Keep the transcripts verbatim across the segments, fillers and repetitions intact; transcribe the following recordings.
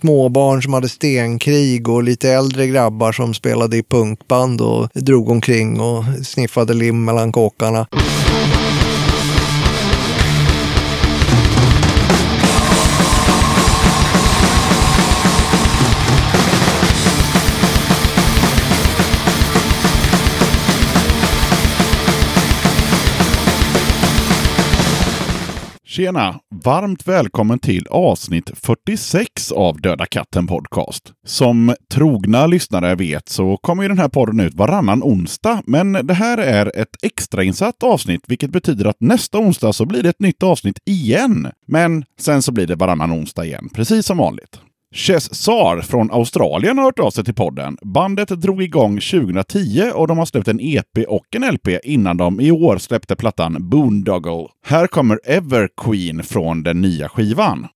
småbarn som hade stenkrig och lite äldre grabbar som spelade i punkband och drog omkring och sniffade lim mellan kåkarna. Tjena! Varmt välkommen till avsnitt fyrtiosex av Döda katten podcast. Som trogna lyssnare vet så kommer ju den här podden ut varannan onsdag. Men det här är ett extrainsatt avsnitt, vilket betyder att nästa onsdag så blir det ett nytt avsnitt igen. Men sen så blir det varannan onsdag igen, precis som vanligt. Chess Sar från Australien har hört av sig till podden. Bandet drog igång tjugohundratio och de har släppt en E P och en L P innan de i år släppte plattan Boondoggle. Här kommer Ever Queen från den nya skivan.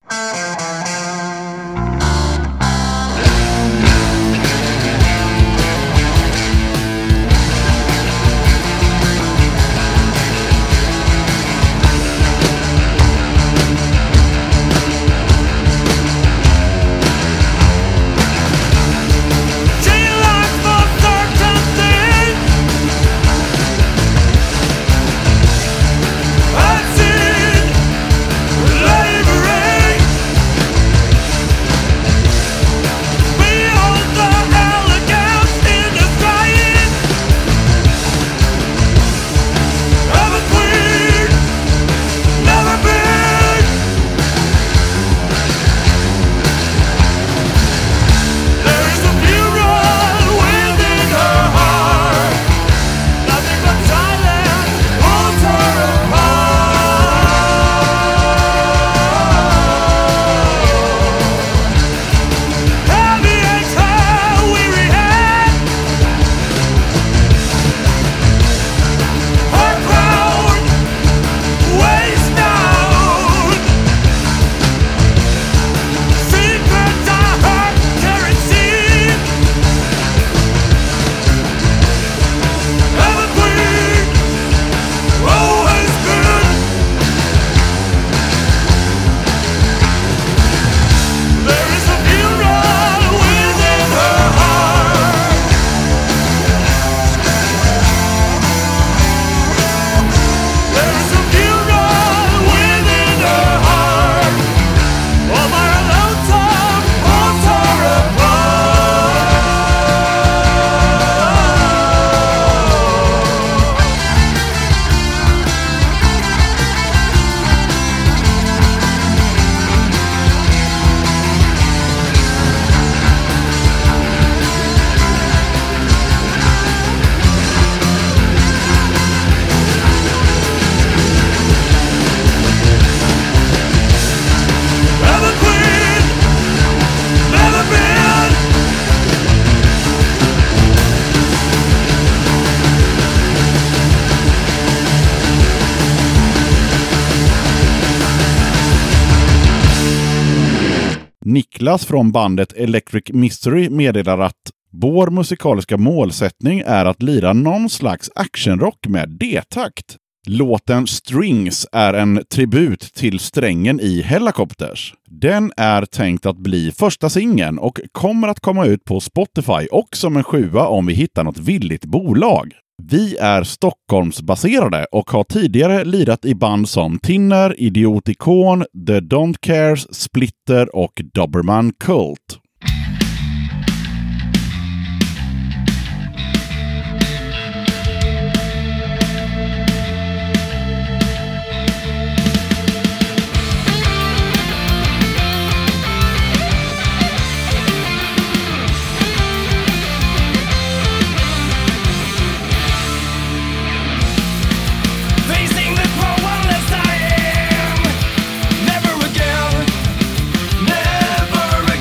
Niklas från bandet Electric Mystery meddelar att vår musikaliska målsättning är att lira någon slags actionrock med D-takt. Låten Strings är en tribut till strängen i Helicopters. Den är tänkt att bli första singeln och kommer att komma ut på Spotify och som en sjua om vi hittar något villigt bolag. Vi är Stockholmsbaserade och har tidigare lirat i band som Tinner, Idiotikon, The Don't Cares, Splitter och Doberman Cult.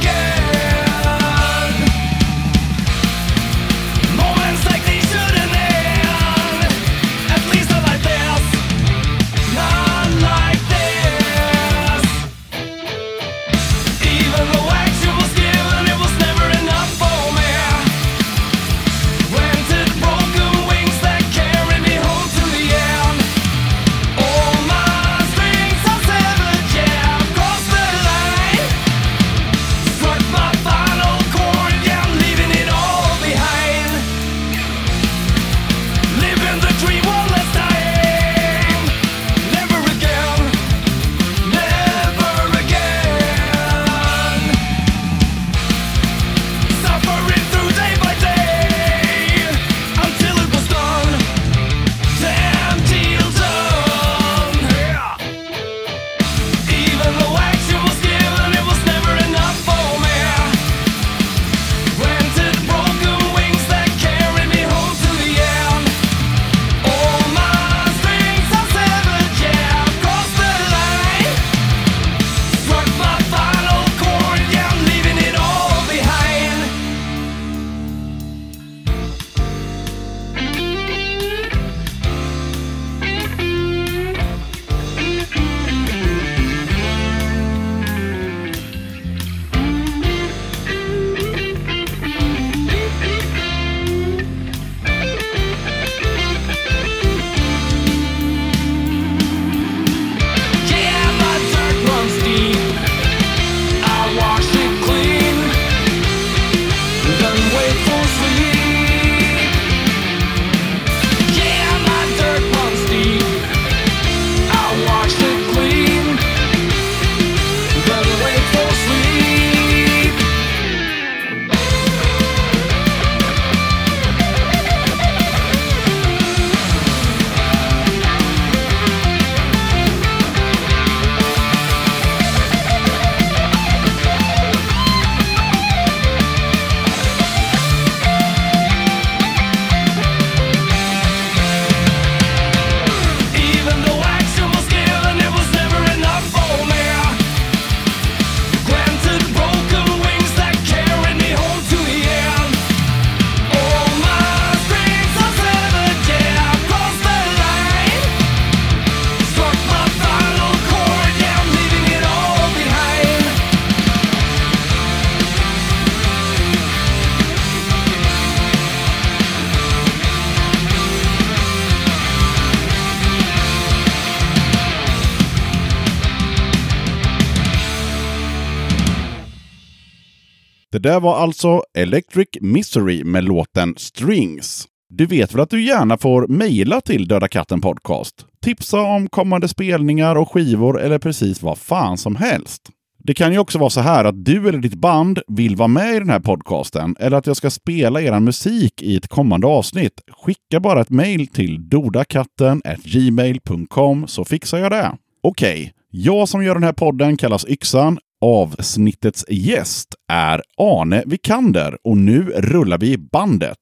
Again. Det där var alltså Electric Mystery med låten Strings. Du vet väl att du gärna får mejla till Döda katten podcast. Tipsa om kommande spelningar och skivor eller precis vad fan som helst. Det kan ju också vara så här att du eller ditt band vill vara med i den här podcasten eller att jag ska spela er musik i ett kommande avsnitt. Skicka bara ett mejl till dodakatten at gmail dot com så fixar jag det. Okej, okay. Jag som gör den här podden kallas Yxan. Avsnittets gäst är Arne Vikander och nu rullar vi bandet.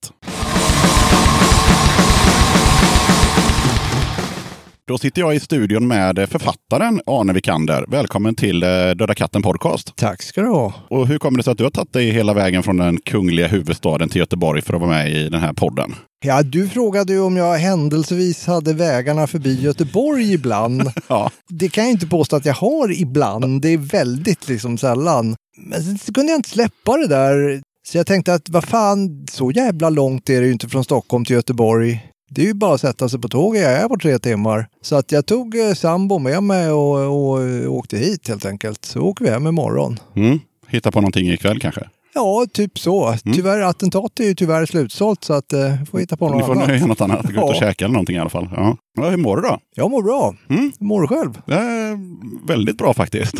Då sitter jag i studion med författaren Arne Vikander. Välkommen till Döda katten podcast. Tack ska du ha. Och hur kommer det sig att du har tagit dig hela vägen från den kungliga huvudstaden till Göteborg för att vara med i den här podden? Ja, du frågade ju om jag händelsevis hade vägarna förbi Göteborg ibland. Ja. Det kan jag inte påstå att jag har ibland. Det är väldigt liksom sällan. Men så kunde jag inte släppa det där. Så jag tänkte att vad fan, så jävla långt är det ju inte från Stockholm till Göteborg. Det är ju bara att sätta sig på tåget, jag är på tre timmar. Så att jag tog sambo med mig och, och, och åkte hit helt enkelt. Så åker vi hem imorgon. Mm. Hitta på någonting ikväll kanske? Ja, typ så. Mm. Tyvärr, attentat är ju tyvärr slutsålt så att eh, får hitta på något annat. Ni får nöja något annat, gå ut och käka eller någonting i alla fall. Ja. Ja, hur mår du då? Jag mår bra. Mm. Mår du själv? Eh, väldigt bra faktiskt.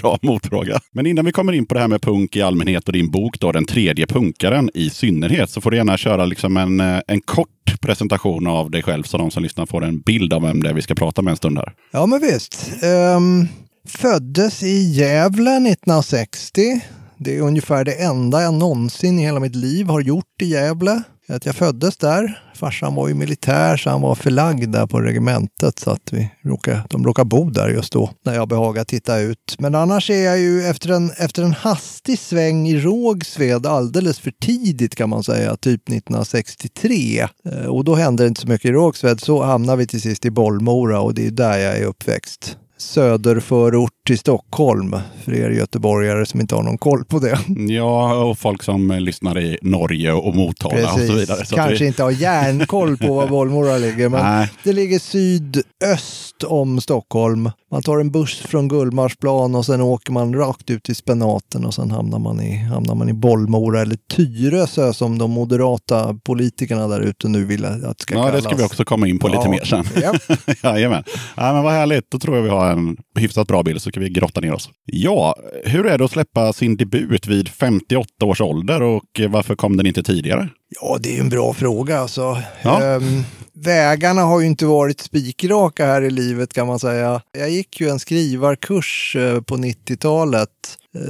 Bra motfråga. Men innan vi kommer in på det här med punk i allmänhet och din bok då, Den tredje punkaren i synnerhet, så får du gärna köra liksom en, en kort presentation av dig själv så de som lyssnar får en bild av vem det är vi ska prata med en stund här. Ja, men visst. Ehm, föddes i Gävle nittonhundrasextio. Det är ungefär det enda jag någonsin i hela mitt liv har gjort i Gävle. Att jag föddes där. Farsan var ju militär så han var förlagd där på regementet. Så att vi råkade, de råkade bo där just då när jag behagade titta ut. Men annars är jag ju efter en, efter en hastig sväng i Rågsved alldeles för tidigt kan man säga. Typ nittonhundrasextiotre. Och då hände det inte så mycket i Rågsved. Så hamnar vi till sist i Bollmora och det är där jag är uppväxt. Söderförort till Stockholm för er göteborgare som inte har någon koll på det. Ja, och folk som lyssnar i Norge och Motala. Precis. Och så vidare. Så kanske vi... inte har järnkoll på var Bollmora ligger, men nej. Det ligger sydöst om Stockholm. Man tar en buss från Gullmarsplan och sen åker man rakt ut i Spenaten och sen hamnar man i, hamnar man i Bollmora eller Tyresö som de moderata politikerna där ute nu vill att ska kallas. Ja, det ska vi också komma in på lite ja, mer sen. Yep. Jajamän. Ja, men vad härligt. Då tror jag vi har en hyfsat bra bild så kan vi grotta ner oss. Ja, hur är det att släppa sin debut vid femtioåtta års ålder och varför kom den inte tidigare? Ja, det är en bra fråga alltså. Ja. Ehm, vägarna har ju inte varit spikraka här i livet kan man säga. Jag gick ju en skrivarkurs på nittiotalet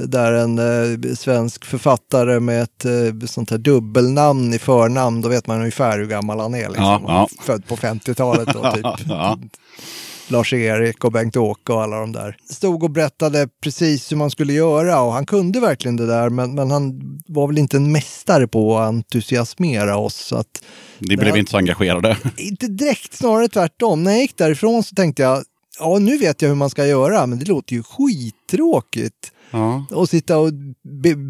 där en eh, svensk författare med ett eh, sånt här dubbelnamn i förnamn, då vet man ungefär hur gammal han är. Liksom. Ja, ja. Han är född på femtiotalet då typ. Ja. Lars-Erik och Bengt-Åke och alla de där. Stod och berättade precis hur man skulle göra och han kunde verkligen det där men, men han var väl inte en mästare på att entusiasmera oss. Så att det blev han, inte så engagerade. Inte direkt, snarare tvärtom. När jag gick därifrån så tänkte jag, ja nu vet jag hur man ska göra men det låter ju skittråkigt. Ja. Och sitta och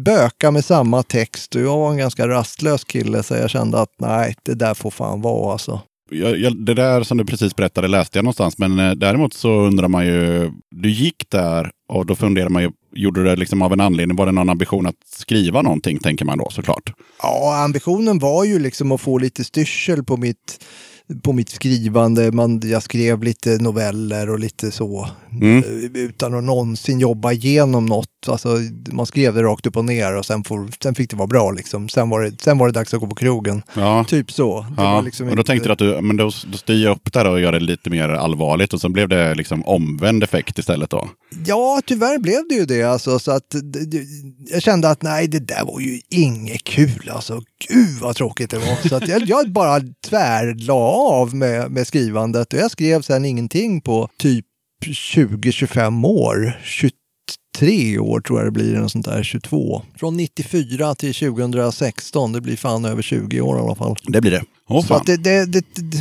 böka med samma text och jag var en ganska rastlös kille så jag kände att nej det där får fan vara alltså. Jag, jag, det där som du precis berättade läste jag någonstans, men eh, däremot så undrar man ju, du gick där och då funderar man ju, gjorde du det liksom av en anledning, var det någon ambition att skriva någonting tänker man då såklart? Ja, ambitionen var ju liksom att få lite styrsel på mitt, på mitt skrivande, man, jag skrev lite noveller och lite så mm. utan att någonsin jobba igenom något, alltså, man skrev det rakt upp och ner och sen, får, sen fick det vara bra liksom. sen, var det, sen var det dags att gå på krogen ja. typ så det ja. var liksom och då inte... tänkte du att du men då, då styr jag upp där och gör det lite mer allvarligt och sen blev det liksom omvänd effekt istället då? Ja, tyvärr blev det ju det alltså, så att, det, jag kände att nej det där var ju inget kul alltså, gud vad tråkigt det var så att jag, jag bara tvärlade av med, med skrivandet och jag skrev sen ingenting på typ tjugo till tjugofem år, tjugotre år tror jag det blir eller sånt där, tjugotvå. Från nittiofyra till tjugohundrasexton, det blir fan över tjugo år i alla fall. Det blir det. Oh, så att det, det, det, det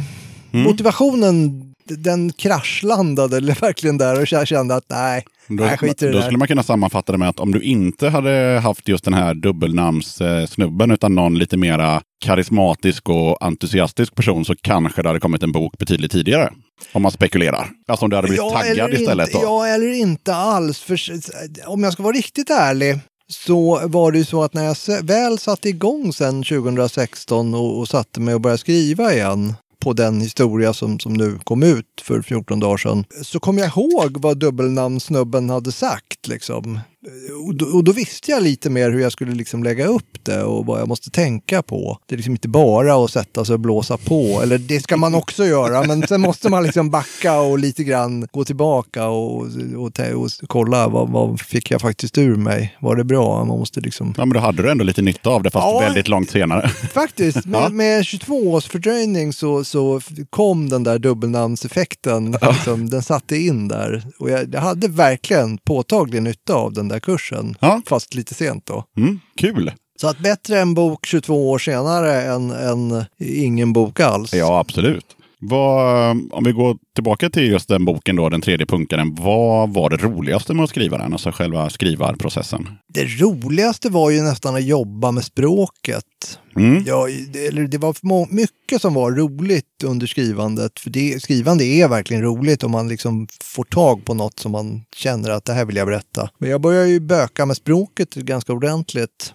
mm. motivationen, den kraschlandade verkligen där och jag kände att nej, Då, Nej, då skulle där. man kunna sammanfatta det med att om du inte hade haft just den här dubbelnamnssnubben utan någon lite mera karismatisk och entusiastisk person så kanske det hade kommit en bok betydligt tidigare. Om man spekulerar. Alltså om du hade blivit ja, taggad istället. Inte, då. Ja, eller inte alls. För, om jag ska vara riktigt ärlig så var det ju så att när jag väl satt igång sen tjugo sexton och, och satte mig och började skriva igen på den historia som, som nu kom ut för fjorton dagar sedan, så kom jag ihåg vad dubbelnamnsnubben hade sagt liksom. Och då, och då visste jag lite mer hur jag skulle liksom lägga upp det och vad jag måste tänka på. Det är liksom inte bara att sätta sig och blåsa på, eller det ska man också göra, men sen måste man liksom backa och lite grann gå tillbaka och, och, te- och kolla vad, vad fick jag faktiskt ur mig, var det bra? Man måste liksom... Ja, men då hade du ändå lite nytta av det, fast ja, väldigt långt senare. Faktiskt, med, med tjugotvå års fördröjning så, så kom den där dubbelnamnseffekten, ja. Liksom, den satte in där, och jag, jag hade verkligen påtaglig nytta av den där kursen, ja. Fast lite sent då. Mm, kul! Så att bättre en bok tjugotvå år senare än, än ingen bok alls. Ja, absolut. Vad, om vi går tillbaka till just den boken då, den tredje punkaren, vad var det roligaste med att skriva den, alltså själva skrivarprocessen? Det roligaste var ju nästan att jobba med språket. Mm. Ja, det, det var må- mycket som var roligt under skrivandet, för det, skrivande är verkligen roligt om man liksom får tag på något som man känner att det här vill jag berätta. Men jag började ju böka med språket ganska ordentligt.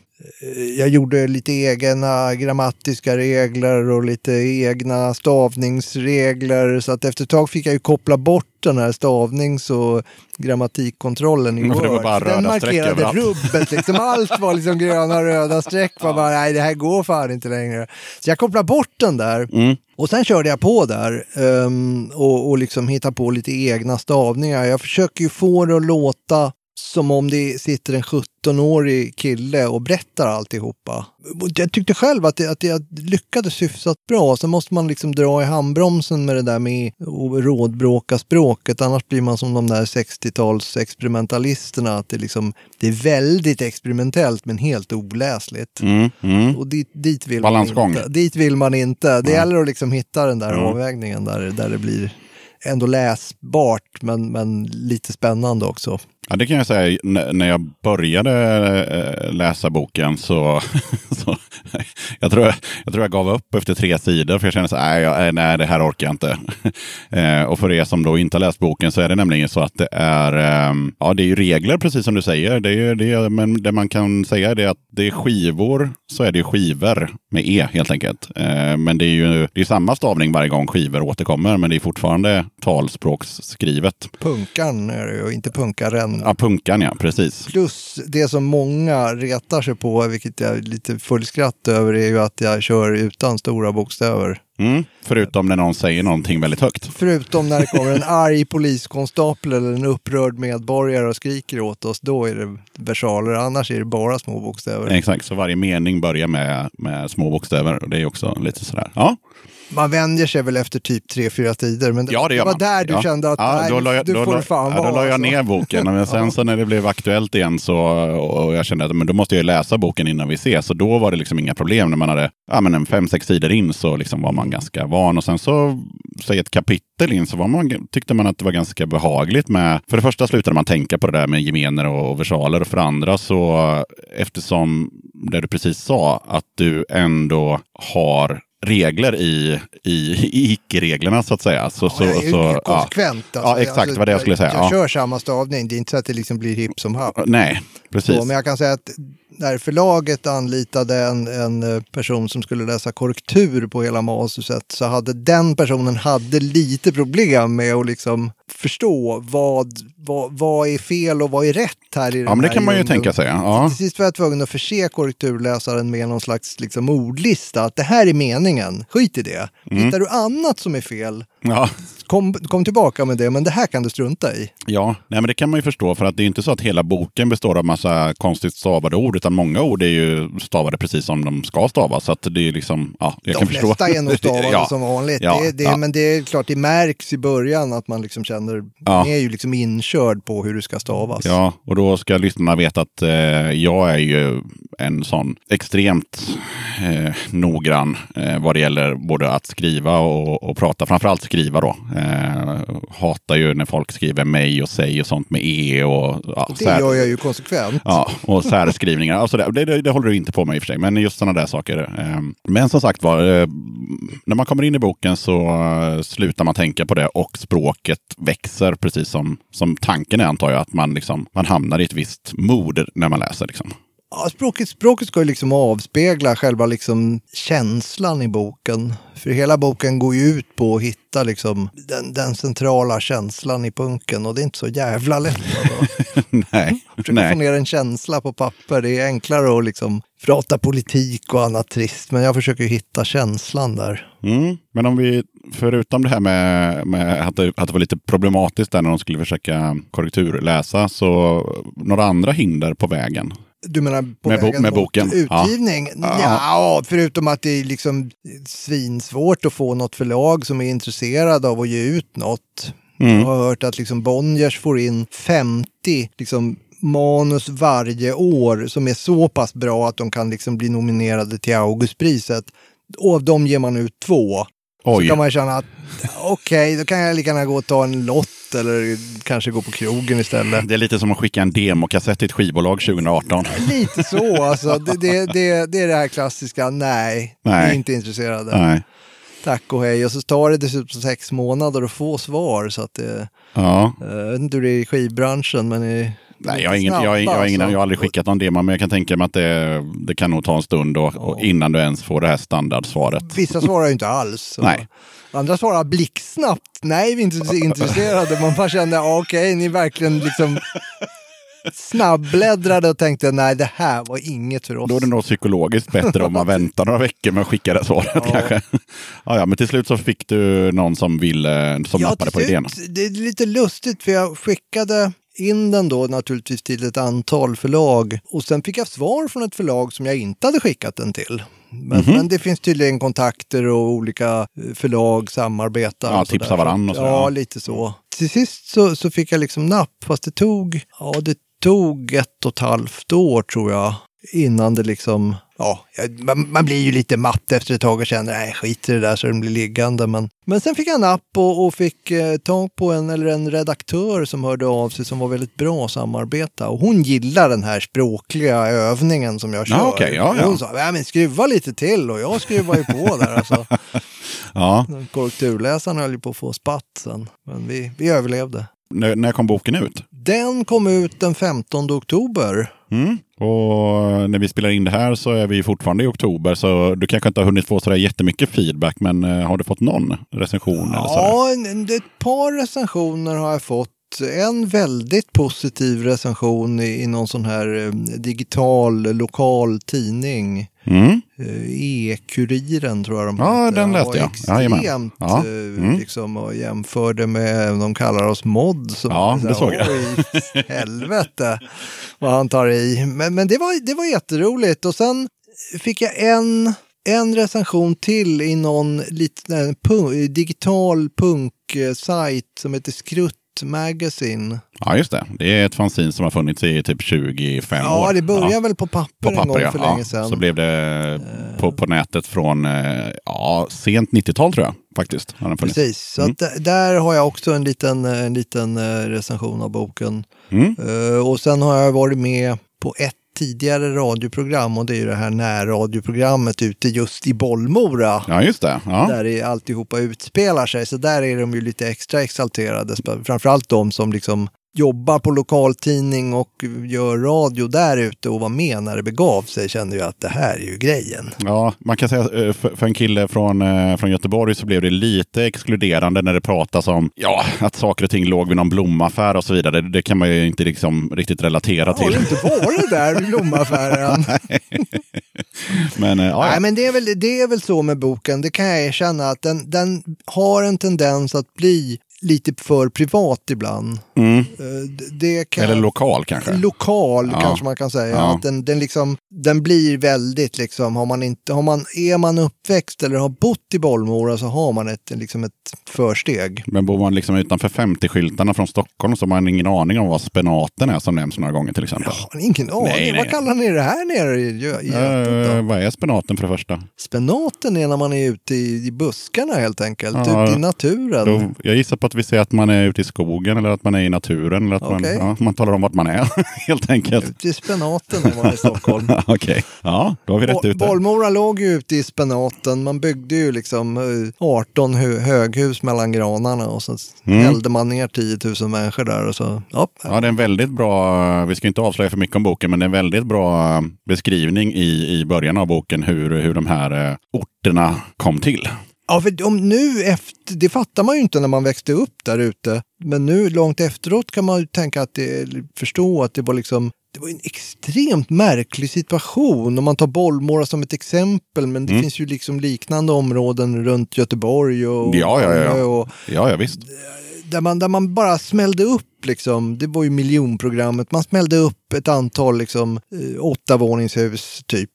Jag gjorde lite egna grammatiska regler och lite egna stavningsregler, så att efter ett tag fick jag ju koppla bort den här stavnings- och grammatikkontrollen i Word. Den markerade rubbet liksom. Allt var liksom gröna röda streck. Var bara, nej, det här går fan inte längre. Så jag kopplade bort den där. Mm. Och sen körde jag på där um, och, och liksom hittade på lite egna stavningar. Jag försöker ju få det att låta som om det sitter en sjuttonårig kille och berättar alltihopa. Jag tyckte själv att, det, att jag lyckades hyfsat bra. Så måste man liksom dra i handbromsen med det där med att rådbråka språket. Annars blir man som de där sextiotals experimentalisterna. Att det, liksom, det är väldigt experimentellt men helt oläsligt. Mm, mm. Och dit, dit, vill man inte. dit vill man inte. Det mm. gäller att liksom hitta den där mm. avvägningen där, där det blir ändå läsbart men, men lite spännande också. Ja, det kan jag säga. N- när jag började läsa boken så, så jag, tror jag, jag tror jag gav upp efter tre sidor, för jag kände så här, nej, det här orkar jag inte. eh, och för er som då inte har läst boken så är det nämligen så att det är, eh, ja, det är ju regler precis som du säger. Det är, det är, men det man kan säga är att det är skivor, så är det skivor med E helt enkelt. Eh, men det är ju det är samma stavning varje gång skivor återkommer, men det är fortfarande talspråksskrivet. Punkan är det ju, inte punkaren. Ja, punkan, ja, precis. Plus det som många retar sig på, vilket jag är lite fullskratt över, är ju att jag kör utan stora bokstäver. Mm, förutom när någon säger någonting väldigt högt. Förutom när det kommer en arg poliskonstapel eller en upprörd medborgare och skriker åt oss, då är det versaler, annars är det bara små bokstäver. Exakt, så varje mening börjar med, med små bokstäver, och det är också lite sådär, ja. Man vänjer sig väl efter typ tre, fyra tider. Men ja, det, det var man. Där du ja. Kände att ja, nej, då jag, du då, får då, fan ja, vara. Då la jag alltså. Ner boken. Men sen ja. Så när det blev aktuellt igen så, och jag kände att men då måste jag läsa boken innan vi ses. Så då var det liksom inga problem. När man hade ja, men en fem, sex sidor in så liksom var man ganska van. Och sen så, så ett kapitel in så var man, tyckte man att det var ganska behagligt. Med, för det första slutade man tänka på det där med gemener och versaler. Och för andra så, eftersom det du precis sa, att du ändå har regler i, i, i icke-reglerna så att säga. Så, ja, så, jag är så, konsekvent. Ja, alltså, ja exakt alltså, vad det jag skulle säga. Jag, jag ja. Kör samma stavning, det är inte så att det liksom blir hipp som happ. Nej, precis. Så, men jag kan säga att när förlaget anlitade en, en person som skulle läsa korrektur på hela masuset, så hade den personen hade lite problem med att liksom förstå vad, vad, vad är fel och vad är rätt här i den. Ja, men det kan man ju tänka sig. Ja. Till sist var jag tvungen att förse korrekturläsaren med någon slags liksom ordlista, att det här är meningen, skit i det. Mm. Hittar du annat som är fel, ja. Kom, kom tillbaka med det, men det här kan du strunta i. Ja, nej, men det kan man ju förstå, för att det är inte så att hela boken består av massa konstigt stavade ord, utan många ord är ju stavade precis som de ska stavas, så att det är liksom, ja, jag de kan förstå. De flesta är nog stavade ja. Som vanligt, ja. det, det, ja. Men det är klart, det märks i början att man liksom känner, ja. Man är ju liksom inkörd på hur du ska stavas. Ja, och då ska lyssnarna veta att eh, jag är ju en sån extremt eh, noggrann eh, vad det gäller både att skriva och, och prata. Framförallt skriva då. Eh, hatar ju när folk skriver mig och säg och sånt med e och... Ja, det sär... gör jag ju konsekvent. Ja, och särskrivningar. Alltså det, det, det håller du inte på med i och för sig, men just sådana där saker. Eh, men som sagt var, eh, när man kommer in i boken så eh, slutar man tänka på det och språket växer precis som, som tanken är, antar jag, att man, liksom, man hamnar i ett visst mod när man läser liksom. Ja, språket, språket ska ju liksom avspegla själva liksom känslan i boken. För hela boken går ju ut på att hitta liksom den, den centrala känslan i punken. Och det är inte så jävla lätt. Nej. Försöka få ner en känsla på papper. Det är enklare att liksom prata politik och annat trist. Men jag försöker ju hitta känslan där. Mm. Men om vi, förutom det här med, med att, det, att det var lite problematiskt där när de skulle försöka korrekturläsa. Så några andra hinder på vägen. Du menar på med, vägen bo- med boken utgivning? Ja. Ja, förutom att det är liksom svinsvårt att få något förlag som är intresserad av att ge ut något. Mm. Jag har hört att liksom Bonniers får in femtio liksom manus varje år som är så pass bra att de kan liksom bli nominerade till Augustpriset. Och av dem ger man ut två. Oj. Så kan man känna att okej, okay, då kan jag lika gärna gå och ta en lott eller kanske gå på krogen istället. Det är lite som att skicka en demokassett till ett skivbolag tjugo arton. Lite så, alltså. Det, det, det, det är det här klassiska, nej, nej. Vi är inte intresserade. Nej. Tack och hej. Och så tar det dessutom sex månader att få svar. Så att det, ja. Jag vet inte hur det är i skivbranschen, men i... Nej, jag har, ingen, jag, jag, jag, har ingen, jag har aldrig skickat någon demo, men jag kan tänka mig att det, det kan nog ta en stund och, och innan du ens får det här standardsvaret. Vissa svarar ju inte alls. Så. Nej. Andra svarar blixtsnabbt. Nej, vi är inte intresserade. Man bara kände, ja, okej, ni verkligen liksom snabbbläddrade och tänkte, nej, det här var inget för oss. Då är det nog psykologiskt bättre om man väntar några veckor med att skicka det svaret, ja. Kanske. Ja, ja, men till slut så fick du någon som ville, som ja, nappade på idén. Det är lite lustigt, för jag skickade... in den då naturligtvis till ett antal förlag. Och sen fick jag svar från ett förlag som jag inte hade skickat den till. Men, mm-hmm. men det finns tydligen kontakter och olika förlag samarbetar. Ja, tipsar varandra och så. Ja, lite så. Till sist så, så fick jag liksom napp. Fast det tog, ja, det tog ett och ett halvt år tror jag. Innan det liksom, ja, man, man blir ju lite matt efter ett tag och känner, nej, skit i det där så den blir liggande. Men, men sen fick jag en app och, och fick eh, tag på en, eller en redaktör som hörde av sig som var väldigt bra att samarbeta. Och hon gillar den här språkliga övningen som jag kör. Ja, okay, ja, ja. Hon sa, nej men skruva lite till och jag skruvar ju på där alltså. Ja. Korrekturläsaren höll ju på att få spatt sen, men vi, vi överlevde. När, när kom boken ut? Den kom ut den femtonde oktober. Mm. Och när vi spelar in det här så är vi fortfarande i oktober, så du kanske inte har hunnit få sådär jättemycket feedback, men har du fått någon recension? Ja, eller ett par recensioner har jag fått. En väldigt positiv recension i, i någon sån här digital lokal tidning. Mm. E-kuriren tror jag de heter. Ja, den läste jag. Extremt, ja, mm. liksom, och jämförde med, de kallar oss mod. Som ja, det såg jag. Helvete vad han tar i. Men, men det, var, det var jätteroligt. Och sen fick jag en... en recension till i någon liten punk, digital punk-sajt som heter Skrutt Magazine. Ja, just det. Det är ett fanzine som har funnits i typ tjugofem ja, år. Ja, det började ja. väl på papper, på papper en gång ja. för ja. länge sedan. Så blev det på, på nätet från ja, sent nittiotal tror jag faktiskt. Precis, så mm. att där har jag också en liten, en liten recension av boken. Mm. Och sen har jag varit med på ett tidigare radioprogram, och det är ju det här närradioprogrammet ute just i Bollmora. Ja, just det. Ja. Där är alltihopa utspelar sig, så där är de ju lite extra exalterade. Framförallt de som liksom jobbar på lokaltidning och gör radio där ute och var med när det begav sig, kände ju att det här är ju grejen. Ja, man kan säga för en kille från, från Göteborg så blev det lite exkluderande när det pratas om ja, att saker och ting låg vid någon blomaffär och så vidare. Det kan man ju inte liksom riktigt relatera till. Har du inte varit där vid blomaffären? Nej. Men, ja. Nej, men det är väl, det är väl så med boken. Det kan jag erkänna att den, den har en tendens att bli lite för privat ibland. Mm. Det kan, eller lokal kanske. Lokal ja. Kanske man kan säga. Ja. Att den, den, liksom, den blir väldigt, liksom, har man inte, har man, är man uppväxt eller har bott i Bollmora så har man ett, liksom ett försteg. Men bor man liksom utanför femtio-skyltarna från Stockholm så har man ingen aning om vad Spenaten är som nämns några gånger till exempel. Ja, ingen aning. Nej, vad nej. Kallar ni det här nere i, i äh, vad är Spenaten för det första? Spenaten är när man är ute i, i buskarna helt enkelt. Ja, ute i naturen. Då, jag gissar på att vi säger att man är ute i skogen eller att man är i naturen. Eller att okay. man, ja, man talar om vart man är, helt enkelt. Ute i Spenaten om man är i Stockholm. Okej, okay. Ja, då har vi rätt ute. Bollmora låg ju ute i Spenaten. Man byggde ju liksom arton höghus mellan granarna och så mm. hällde man ner tio tusen människor där. Och så, ja. Ja, det är en väldigt bra, vi ska inte avslöja för mycket om boken, men det är en väldigt bra beskrivning i, i början av boken hur, hur de här orterna kom till. Ja, för om nu efter, det fattar man ju inte när man växte upp där ute. Men nu långt efteråt kan man ju tänka att det, förstå att det var liksom, det var en extremt märklig situation om man tar Bollmora som ett exempel, men det mm. finns ju liksom liknande områden runt Göteborg och ja, ja, ja. Och, ja, ja visst. Där man, där man bara smällde upp liksom, det var ju miljonprogrammet, man smällde upp ett antal liksom åtta våningshus typ.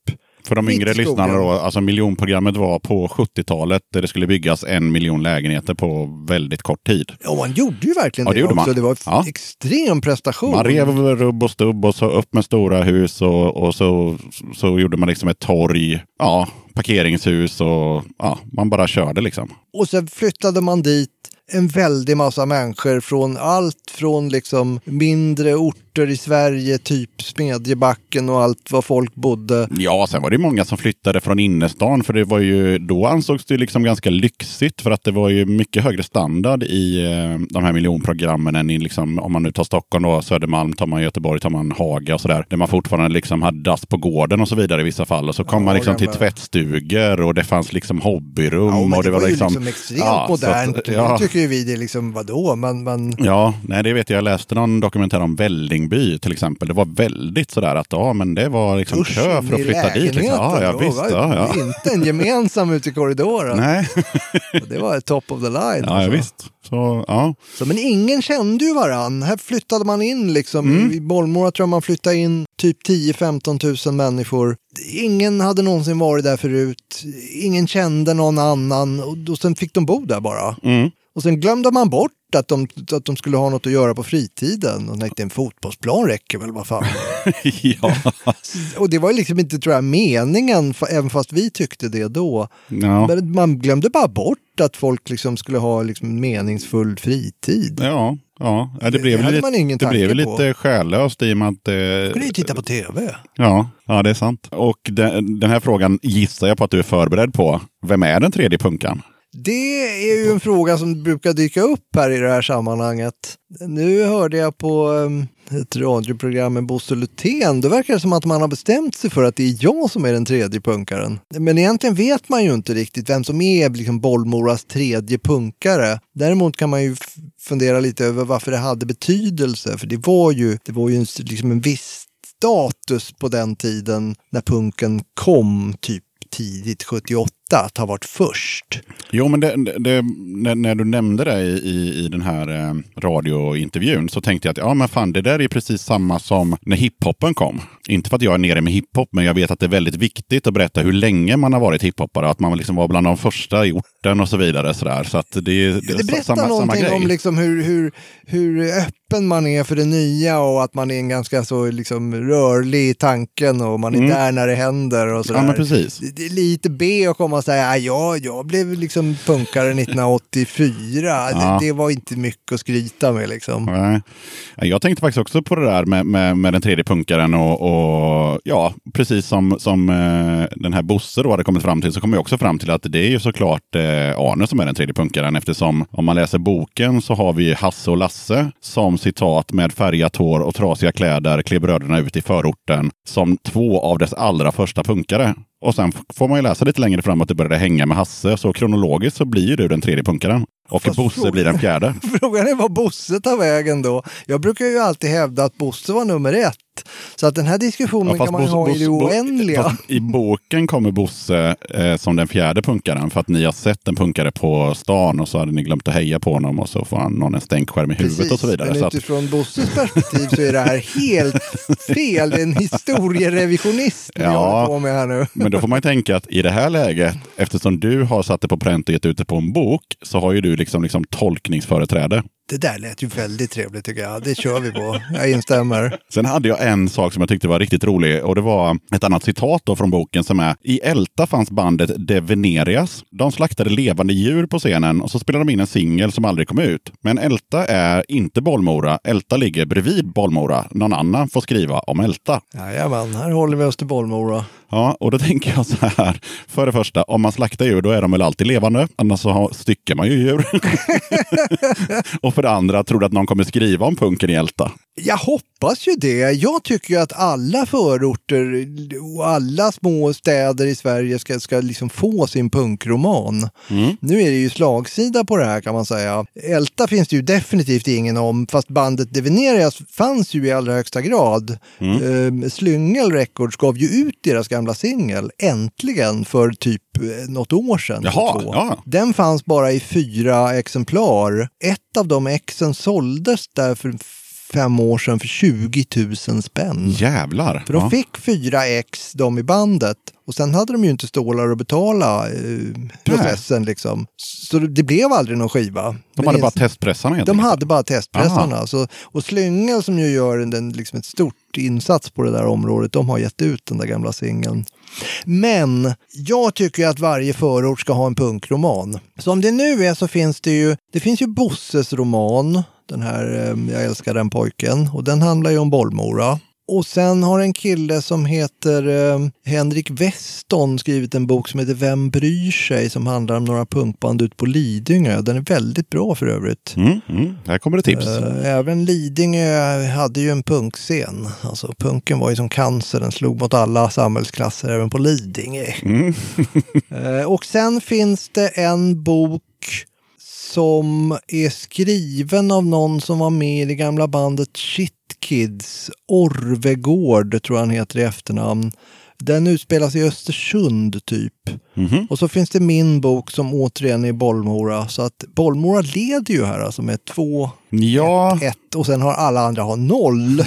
För de yngre lyssnarna då, alltså miljonprogrammet var på sjuttiotalet där det skulle byggas en miljon lägenheter på väldigt kort tid. Ja, man gjorde ju verkligen ja, det, det också. Man. Det var en ja. extrem prestation. Man rev rubb och stubb och så upp med stora hus och, och så, så gjorde man liksom ett torg, ja, parkeringshus och ja, man bara körde liksom. Och sen flyttade man dit en väldig massa människor från allt från liksom mindre orter i Sverige, typ Smedjebacken och allt vad folk bodde. Ja, sen var det många som flyttade från innerstan för det var ju, då ansågs det liksom ganska lyxigt för att det var ju mycket högre standard i eh, de här miljonprogrammen än i liksom, om man nu tar Stockholm och Södermalm, tar man Göteborg, tar man Haga och sådär. Där man fortfarande liksom hade dass på gården och så vidare i vissa fall. Och så kom ja, man liksom till tvättstugor och det fanns liksom hobbyrum. Ja, men och det, det var, var ju liksom, liksom extremt ja, modernt. Att, ja. Tycker vi det liksom, vadå? Man, man... Ja, nej det vet jag. Jag läste någon dokumentär om Vällingby till exempel. Det var väldigt sådär att ja, men det var liksom Usch, kö för att flytta dit. Liksom. Ja, jag visst. Ja, ja. Inte en gemensam ute i korridoren. Nej. Det var top of the line. Ja, alltså. Visst. Så, ja. Så, men ingen kände ju varann. Här flyttade man in liksom. Mm. I Bollmora tror jag man flyttade in typ tio femton tusen människor. Ingen hade någonsin varit där förut. Ingen kände någon annan. Och, och sen fick de bo där bara. Mm. Och sen glömde man bort att de, att de skulle ha något att göra på fritiden. Och tänkte, en fotbollsplan räcker väl, vad fan. Ja. Och det var ju liksom inte, tror jag, meningen, även fast vi tyckte det då. Ja. Men man glömde bara bort att folk liksom skulle ha liksom meningsfull fritid. Ja. Ja, det blev det lite, det blev lite själlöst i och med att... Eh, jag kunde ju titta på tv. Ja, ja det är sant. Och den, den här frågan gissar jag på att du är förberedd på. Vem är den tredje punkan? Det är ju en fråga som brukar dyka upp här i det här sammanhanget. Nu hörde jag på ett radioprogram med Bosse Lutén. Då verkar det som att man har bestämt sig för att det är jag som är den tredje punkaren. Men egentligen vet man ju inte riktigt vem som är liksom Bollmoras tredje punkare. Däremot kan man ju fundera lite över varför det hade betydelse. För det var ju, det var ju en, liksom en viss status på den tiden när punken kom typ. Tidigt sjuttioåtta att ha varit först. Jo, men det, det, när du nämnde det i, i den här radiointervjun så tänkte jag att ja, men fan, det där är precis samma som när hiphoppen kom. Inte för att jag är nere med hiphop, men jag vet att det är väldigt viktigt att berätta hur länge man har varit hiphoppare. Att man liksom var bland de första i orten och så vidare. Så, där. Så att det, det, det är berättar samma, någonting samma om liksom hur, hur, hur öppen man är för det nya och att man är en ganska så liksom rörlig i tanken och man är mm. där när det händer. Och så ja, där. Men precis. Det, det är lite B att komma och säga ja, jag blev liksom punkare nittonhundraåttiofyra. Ja. Det, det var inte mycket att skryta med liksom. Nej. Jag tänkte faktiskt också på det där med, med, med den tredje punkaren och, och ja, precis som, som den här Bosse då hade kommit fram till så kommer jag också fram till att det är ju såklart eh, Arne som är den tredje punkaren eftersom om man läser boken så har vi Hasse och Lasse som citat med färgat hår och trasiga kläder klev bröderna ut i förorten som två av dess allra första punkare. Och sen får man ju läsa lite längre fram att det började hänga med Hasse. Så kronologiskt så blir du den tredje punkaren. Och fast Bosse frågan, blir den fjärde. Frågan är vad Bosse tar vägen då. Jag brukar ju alltid hävda att Bosse var nummer ett. Så att den här diskussionen ja, kan man Bosse, ha i det oändliga. Bo, i boken kommer Bosse eh, som den fjärde punkaren för att ni har sett en punkare på stan och så hade ni glömt att heja på honom och så får han någon en stänkskärm i huvudet. Precis, och så vidare. Men så utifrån att... Bosses perspektiv så är det här helt fel. Det är en historierevisionist vi ja, håller på med här nu. Men då får man ju tänka att i det här läget, eftersom du har satt det på pränt och gett ut det på en bok, så har ju du liksom, liksom tolkningsföreträde. Det där lät ju väldigt trevligt tycker jag. Det kör vi på. Jag instämmer. Sen hade jag en sak som jag tyckte var riktigt rolig och det var ett annat citat då från boken som är: i Älta fanns bandet De Venerias. De slaktade levande djur på scenen och så spelade de in en singel som aldrig kom ut. Men Älta är inte Bollmora. Älta ligger bredvid Bollmora. Någon annan får skriva om Älta. Jajamän, här håller vi oss till Bollmora. Ja, och då tänker jag så här. För det första, om man slaktar djur då är de väl alltid levande. Annars så stycker man ju djur. Och för det andra, tror du att någon kommer skriva om punken i Älta? Jag hoppas ju det. Jag tycker ju att alla förorter och alla små städer i Sverige ska, ska liksom få sin punkroman. Mm. Nu är det ju slagsida på det här kan man säga. Älta finns det ju definitivt ingen om, fast bandet De Venerias fanns ju i allra högsta grad. Mm. Ehm, Slyngel Records gav ju ut deras gamla singel, äntligen, för typ något år sedan. Jaha, ja. Den fanns bara i fyra exemplar. Ett av de exen såldes därför fem år sedan för tjugo tusen spänn. Jävlar! För de ja. fick fyra ex, de i bandet. Och sen hade de ju inte stålar att betala eh, processen liksom. Så det blev aldrig någon skiva. De hade bara testpressarna egentligen. De hade bara testpressarna. Så, och Slyngel som ju gör en, den, liksom ett stort insats på det där området, de har gett ut den där gamla singeln. Men jag tycker att varje förort ska ha en punkroman. Så om det nu är så finns det ju, det finns ju Bosses roman, den här Jag älskar den pojken, och den handlar ju om Bollmora. Och sen har en kille som heter eh, Henrik Weston skrivit en bok som heter Vem bryr sig? Som handlar om några punkband ut på Lidingö. Den är väldigt bra för övrigt. Mm, mm. Här kommer det tips. Eh, även Lidingö hade ju en punkscen. Alltså punken var ju som cancer. Den slog mot alla samhällsklasser även på Lidingö. Mm. eh, och sen finns det en bok som är skriven av någon som var med i det gamla bandet Shit Kids. Orvegård tror jag han heter i efternamn. Den utspelas i Östersund typ. Mm-hmm. Och så finns det min bok som återigen är Bollmora. Så att Bollmora leder ju här alltså med två, ja. ett, ett och sen har alla andra har noll.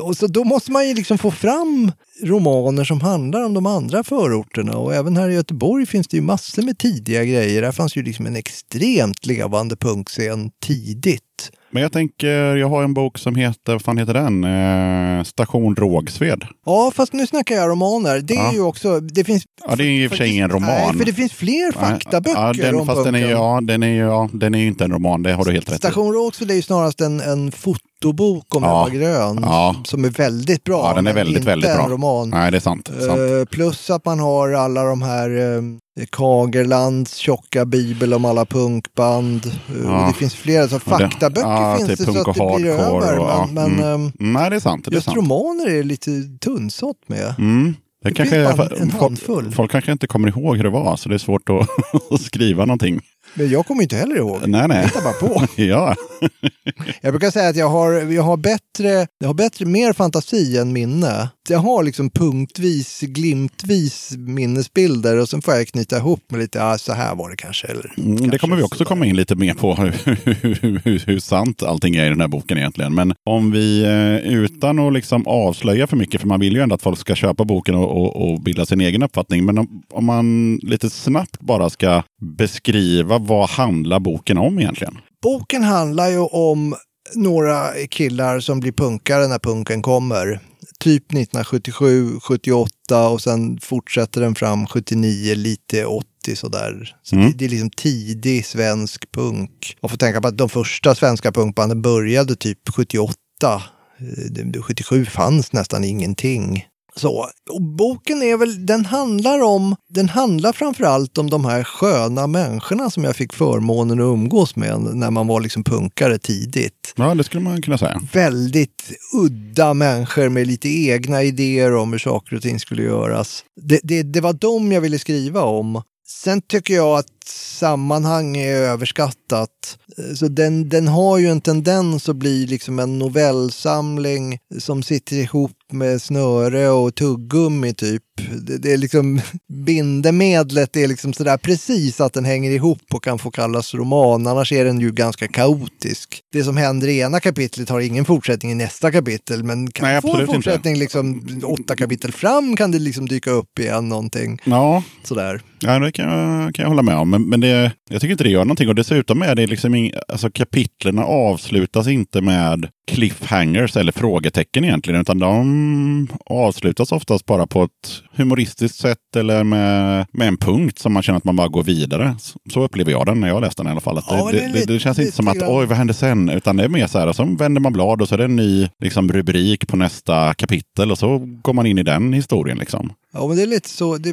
Och så då måste man ju liksom få fram romaner som handlar om de andra förorterna. Och även här i Göteborg finns det ju massor med tidiga grejer. Där fanns ju liksom en extremt levande punkscen tidigt. Men jag tänker, jag har en bok som heter, vad fan heter den? Eh, Station Rågsved. Ja, fast nu snackar jag romaner. Det är ja. ju också, det finns... Ja, det är ju i och för sig ingen roman. Nej, för det finns fler faktaböcker ja, den, om fast den är, ja, den är, ja, den är ju inte en roman, det har du helt rätt i. Station Rågsved är ju snarast en, en fotobok om ja. Ebba Grön, ja. som är väldigt bra. Ja, den är väldigt, väldigt bra. Roman. Nej, det är sant. Uh, sant. Plus att man har alla de här... Um, Kagerlands tjocka bibel om alla punkband. Ja. Det finns flera så faktaböcker ja, finns typ det så att det blir över. Och, ja. Men, mm. äm, Nej, det är sant. Det just är sant. Romaner är lite tunnsått med. Mm. Det, det kanske är, en handfull. Folk kanske inte kommer ihåg hur det var så det är svårt att, att skriva någonting. Men jag kommer inte heller ihåg. Nej, nej. Jag hittar bara på. ja. Jag brukar säga att jag har, jag, har bättre, jag har bättre, mer fantasi än minne. Jag har liksom punktvis, glimtvis minnesbilder och sen får jag knyta ihop med lite, ah, så här var det kanske. Eller, mm, kanske det kommer vi också sådär. Komma in lite mer på hur, hur, hur, hur sant allting är i den här boken egentligen. Men om vi, utan att liksom avslöja för mycket, för man vill ju ändå att folk ska köpa boken och, och, och bilda sin egen uppfattning. Men om, om man lite snabbt bara ska beskriva, vad handlar boken om egentligen? Boken handlar ju om några killar som blir punkare när punken kommer. Typ nittonhundrasjuttiosju, sjuttioåtta och sen fortsätter den fram sjuttionio, lite åttio sådär. Så mm. det, det är liksom tidig svensk punk. Man får tänka på att de första svenska punkbanden började typ sjuttioåtta. sjuttiosju fanns nästan ingenting. Så, och boken är väl, den handlar om, den handlar framförallt om de här sköna människorna som jag fick förmånen att umgås med när man var liksom punkare tidigt. Ja, det skulle man kunna säga. Väldigt udda människor med lite egna idéer om hur saker och ting skulle göras. Det, det, det var dem jag ville skriva om. Sen tycker jag att sammanhang är överskattat. Så den, den har ju en tendens att bli liksom en novellsamling som sitter ihop med snöre och tuggummi typ. Det, det är liksom bindemedlet är liksom sådär precis att den hänger ihop och kan få kallas roman. Annars är den ju ganska kaotisk. Det som händer i ena kapitlet har ingen fortsättning i nästa kapitel, men kan Nej, få en fortsättning inte. Liksom åtta kapitel fram kan det liksom dyka upp igen någonting. Ja. Sådär. Ja, det kan jag, kan jag hålla med om. Men, men det, jag tycker inte det gör någonting. Och dessutom är det liksom in, alltså kapitlerna avslutas inte med cliffhangers eller frågetecken egentligen, utan de avslutas oftast bara på ett humoristiskt sätt eller med, med en punkt som man känner att man bara går vidare. Så upplever jag den när jag läste den i alla fall. Att ja, det, det, lite, det känns inte som att, oj vad händer sen? Utan det är mer så här, så vänder man blad och så är det en ny liksom, rubrik på nästa kapitel och så går man in i den historien liksom. Ja, men det är lite så, det,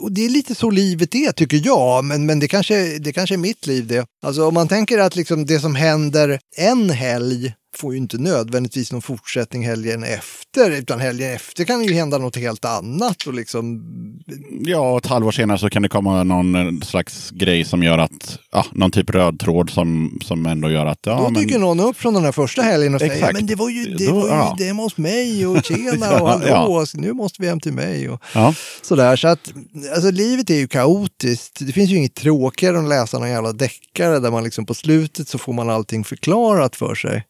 och det är lite så livet är tycker jag, men, men det, kanske, det kanske är mitt liv det. Alltså om man tänker att liksom det som händer en helg får ju inte nödvändigtvis någon fortsättning helgen efter, utan helgen efter kan ju hända något helt annat och liksom... Ja, ett halvår senare så kan det komma någon slags grej som gör att, ja, någon typ röd tråd som, som ändå gör att... Ja, då dyker men... någon upp från den här första helgen och säger, ja, men det var ju det, då, var ju ja. det hos mig och tjena ja, och hallå, ja. nu måste vi hem till mig och ja. sådär, så att alltså livet är ju kaotiskt, det finns ju inget tråkigare än att läsa någon jävla deckare där man liksom på slutet så får man allting förklarat för sig.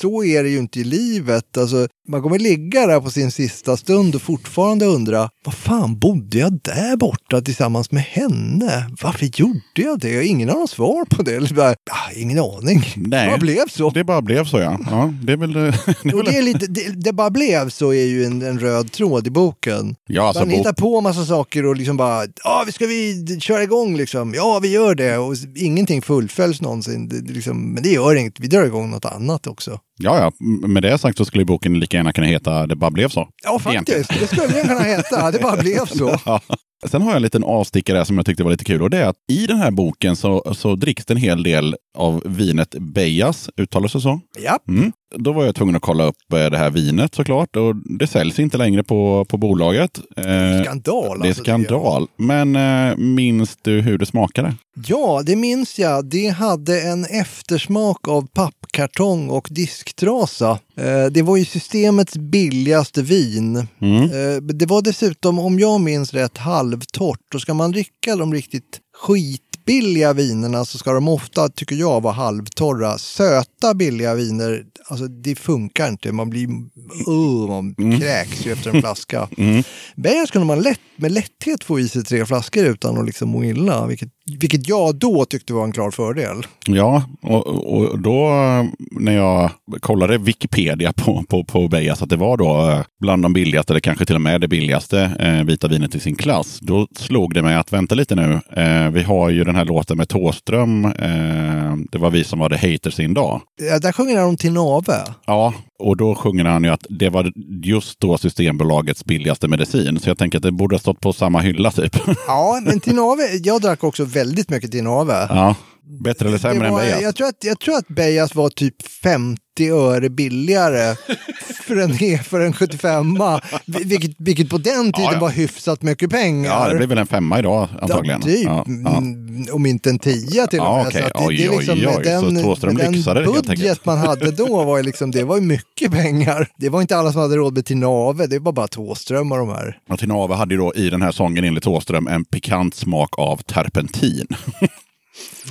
Så är det ju inte i livet. Alltså, man kommer ligga där på sin sista stund och fortfarande undra, vad fan bodde jag där borta tillsammans med henne? Varför gjorde jag det? Jag ingen har någon svar på det. Eller bara, ah, ingen aning. Nej, det bara blev så. Det bara blev så, ja. ja det, är väl, det, är och det, är lite, det, det bara blev så är ju en, en röd tråd i boken. Ja, alltså, man bok... hittar på en massa saker och liksom bara, ja, ah, ska vi köra igång liksom? Ja, vi gör det. Och ingenting fullföljs någonsin. Det, det liksom, men det gör inget. Vi drar igång något annat också. Ja, ja, med det sagt så skulle boken lika gärna kunna heta Det bara blev så. Ja, faktiskt. Egentligen. Det skulle den kunna heta. Det bara blev så. Ja. Sen har jag en liten avstickare som jag tyckte var lite kul och det är att i den här boken så, så dricks en hel del av vinet Bejas, uttalas det så? Ja. Mm. Då var jag tvungen att kolla upp det här vinet såklart och det säljs inte längre på, på bolaget. Det är skandal. Det är skandal. Men minns du hur det smakade? Ja, det minns jag. Det hade en eftersmak av pappkartong och disktrasa. Det var ju systemets billigaste vin. Mm. Det var dessutom, om jag minns rätt, halvtorrt. Och ska man dricka de riktigt skit billiga vinerna så ska de ofta, tycker jag, vara halvtorra. Söta billiga viner, alltså det funkar inte. Man blir, oh, man mm. kräks ju efter en flaska. Mm. Bärs kunde man lätt, med lätthet få i sig tre flaskor utan att liksom må illa, vilket Vilket jag då tyckte var en klar fördel. Ja, och, och då när jag kollade Wikipedia på, på, på Bejas att det var då bland de billigaste, eller kanske till och med det billigaste eh, vita vinet i sin klass. Då slog det mig att vänta lite nu. Eh, vi har ju den här låten med Tåström. Eh, det var vi som var The Haters i en dag. Ja, där sjunger han om Tinave. Ja, och då sjunger han ju att det var just då Systembolagets billigaste medicin. Så jag tänker att det borde ha stått på samma hylla typ. Ja, men Tinave, jag drack också väldigt mycket Tinave. Ja, bättre eller sämre var, än Bejas. Jag tror att, jag tror att Bejas var typ femtio öre billigare för en, för en sjuttiofemma. Vilket, vilket på den tiden ja, ja. var hyfsat mycket pengar. Ja, det blir väl en femma idag antagligen. Ja, typ. Ja, ja. Om inte en tia till och med. Ja, okay. Så det, det är liksom oj, oj, oj. Den, så Tåström lyxade det helt enkelt. Den budget man hade då var ju liksom, det var ju mycket pengar. Det var inte alla som hade råd med Tinave, det var bara Tåström och de här. Och Tinave hade ju då i den här sången enligt Tåström en pikant smak av terpentin.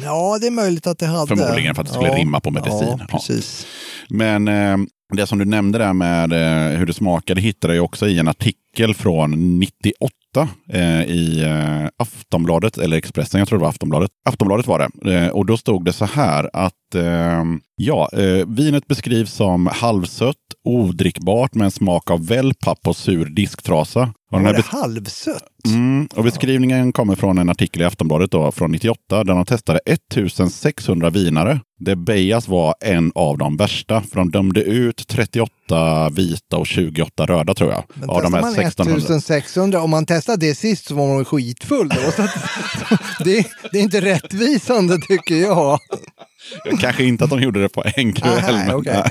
Ja, det är möjligt att det hade. Förmodligen för att det skulle ja, rimma på medicin. Ja, precis. Ja. Men eh, det som du nämnde där med eh, hur det smakade hittade jag också i en artikel från nittioåtta eh, i eh, Aftonbladet, eller Expressen, jag tror det var Aftonbladet. Aftonbladet var det. Eh, och då stod det så här att eh, ja, eh, vinet beskrivs som halvsött, odrickbart med en smak av välpapp och sur disktrasa. Och var det halvsött? Mm, och beskrivningen kommer från en artikel i Aftonbladet då, från nittioåtta där de testade ettusensexhundra vinare. Det Bejas var en av de värsta, för de dömde ut trettioåtta vita och tjugoåtta röda tror jag. Men av de här man sextonhundra. ettusensexhundra, om man testade det sist så var man skitfull då. Så att, det, det är inte rättvisande tycker jag. Kanske inte att de gjorde det på en kväll. Okay.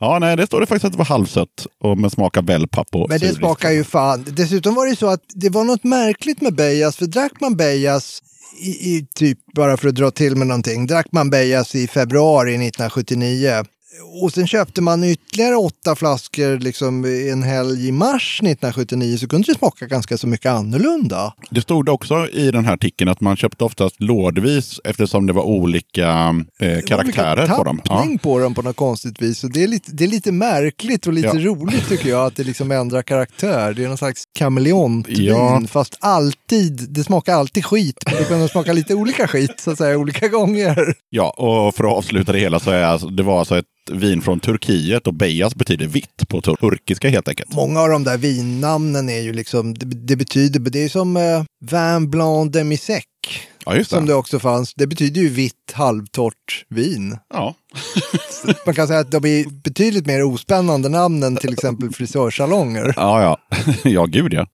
Ja, nej, det står det faktiskt att det var halvsött och med smak av välpapp och men det syrisk. Smakar ju fan. Dessutom var det så att det var något märkligt med Bejas, för drack man Bejas i, i typ, bara för att dra till med någonting, drack man Bejas i februari nittonhundrasjuttionio. Och sen köpte man ytterligare åtta flaskor liksom en helg i mars nittonhundrasjuttionio, så kunde det smaka ganska så mycket annorlunda. Det stod också i den här artikeln att man köpte oftast lådvis eftersom det var olika eh, karaktärer var på dem. Tappning ja. på dem på något konstigt vis. Och det, är lite, det är lite märkligt och lite ja. roligt tycker jag att det liksom ändrar karaktär. Det är någon slags kameleontvin ja. fast alltid, det smakar alltid skit. Men det kunde smaka lite olika skit så att säga, olika gånger. Ja, och för att avsluta det hela så är alltså, det var alltså ett vin från Turkiet och Bejas betyder vitt på turkiska helt enkelt. Många av de där vinnamnen är ju liksom, det, det betyder, det är som eh, Vin Blanc Demi-Sec. Ja, just det. Som det också fanns. Det betyder ju vitt halvtorrt vin. Ja. Man kan säga att de är betydligt mer ospännande namn än till exempel frisörsalonger. Ja, ja. Ja, gud ja.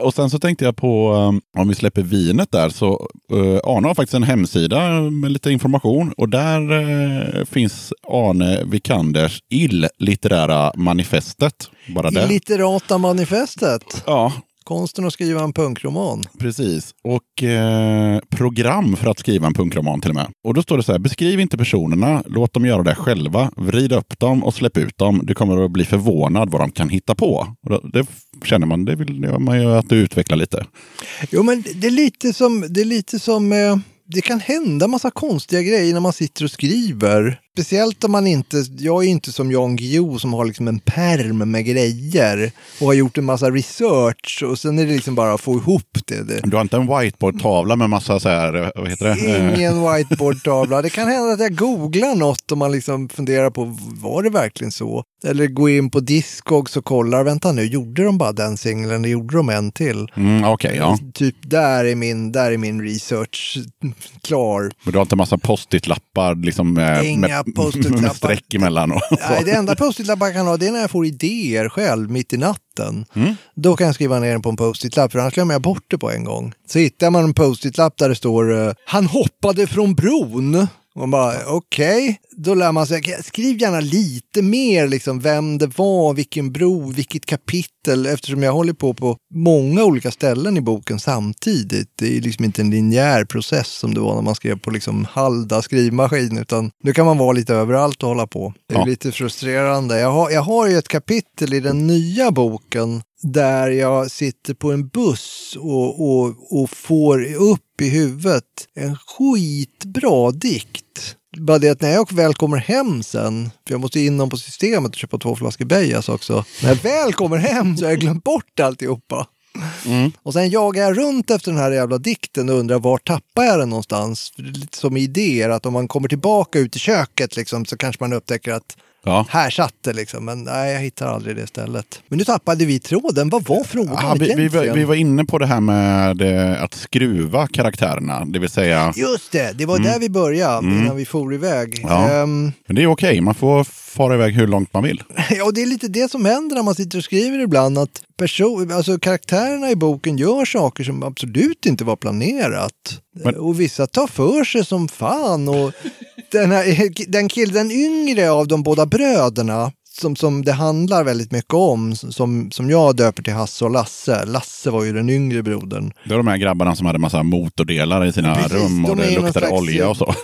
Och sen så tänkte jag på, om vi släpper vinet där, så uh, Arne har faktiskt en hemsida med lite information. Och där uh, finns Arne Vikanders illitterära manifestet. Bara det. Illitterata manifestet? Ja. Konsten att skriva en punkroman. Precis. Och eh, program för att skriva en punkroman till och med. Och då står det så här, beskriv inte personerna, låt dem göra det själva, vrid upp dem och släpp ut dem. Du kommer att bli förvånad vad de kan hitta på. Och då, det känner man, det vill man ju att du utvecklar lite. Jo, men det är lite som, det är lite som eh, det kan hända massa konstiga grejer när man sitter och skriver. Speciellt om man inte, jag är inte som Jan Guillou som har liksom en perm med grejer och har gjort en massa research och sen är det liksom bara att få ihop det. Du har inte en whiteboard-tavla med massa så här, vad heter det? Ingen whiteboard-tavla. Det kan hända att jag googlar något och man liksom funderar på, var det verkligen så? Eller går in på Discogs och kollar, vänta nu, gjorde de bara den singeln eller gjorde de en till? Mm, okay, ja. Typ där är min, där är min research klar. Men du har inte en massa post-it-lappar liksom med med streck emellan och så. Nej, det enda post-it-lappar jag kan ha, det är när jag får idéer själv mitt i natten. Mm. Då kan jag skriva ner den på en post-it-lapp, för annars glömmer jag bort det på en gång. Så hittar man en post-it-lapp där det står han hoppade från bron. Man bara, okej. Okay. Då lär man sig, skriv gärna lite mer liksom, vem det var, vilken bro, vilket kapitel. Eftersom jag håller på på många olika ställen i boken samtidigt. Det är liksom inte en linjär process som det var när man skrev på liksom halda skrivmaskin. Utan nu kan man vara lite överallt och hålla på. Det är ja. lite frustrerande. Jag har, jag har ju ett kapitel i den nya boken där jag sitter på en buss och, och, och får upp i huvudet en skitbra dikt. Bara det att när jag väl kommer hem sen, för jag måste in någon på systemet och köpa två flaskor Bejas också. När jag väl kommer hem så har jag glömt bort alltihopa. Mm. Och sen jagar jag runt efter den här jävla dikten och undrar var tappar jag den någonstans. Lite som idéer att om man kommer tillbaka ut i köket liksom, så kanske man upptäcker att ja. Här satt det liksom, men nej, jag hittar aldrig det stället. Men nu tappade vi tråden. Vad var frågan ja, vi, egentligen? Vi var, vi var inne på det här med att skruva karaktärerna, det vill säga... Just det, det var mm. där vi började innan mm. vi for iväg. Ja. Um... Men det är okej, man får fara iväg hur långt man vill. Ja, och det är lite det som händer när man sitter och skriver ibland, att person, alltså karaktärerna i boken gör saker som absolut inte var planerat. Men... Och vissa tar för sig som fan och... Den, här, den killen, den yngre av de båda bröderna som, som det handlar väldigt mycket om, som, som jag döper till Hasse och Lasse. Lasse var ju den yngre brodern. Det var de här grabbarna som hade massa motordelar i sina precis, rum och de det luktade olja och så.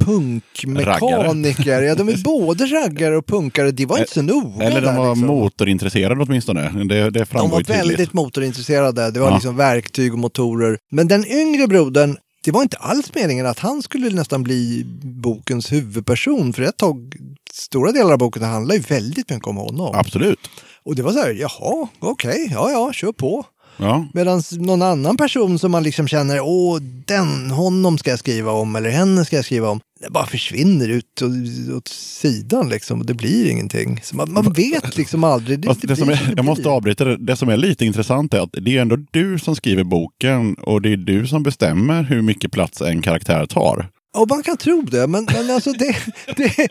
Punkmekaniker. Ja, de är både raggare och punkare. Det var inte så noga. Eller de var liksom. Motorintresserade åtminstone. Det, det framgår de var väldigt tydligt. Motorintresserade. Det var ja. Liksom verktyg och motorer. Men den yngre brodern, det var inte alls meningen att han skulle nästan bli bokens huvudperson. För ett tag, stora delar av boken handlar ju väldigt mycket om honom. Absolut. Och det var så här, jaha, okej, okay, ja, ja, kör på. Ja. Medan någon annan person som man liksom känner, åh, den, honom ska jag skriva om, eller henne ska jag skriva om. Det bara försvinner ut och, åt sidan liksom, och det blir ingenting. Så man, man vet liksom aldrig. Det, det, det som är, jag måste avbryta det. Det som är lite intressant är att det är ändå du som skriver boken och det är du som bestämmer hur mycket plats en karaktär tar. Ja, man kan tro det, men, men alltså det, det,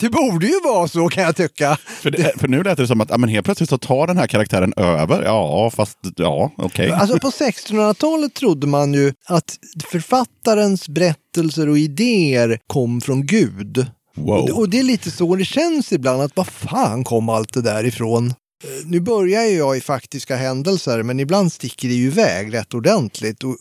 det borde ju vara så, kan jag tycka. För, det, för nu lät det som att ja, men helt plötsligt så tar den här karaktären över. Ja, fast ja, okej. Okay. Alltså på sextonhundratalet trodde man ju att författarens berättelser och idéer kom från Gud. Wow. Och, och det är lite så det känns ibland, att vad fan kom allt det där ifrån? Nu börjar ju jag i faktiska händelser, men ibland sticker det ju iväg rätt ordentligt och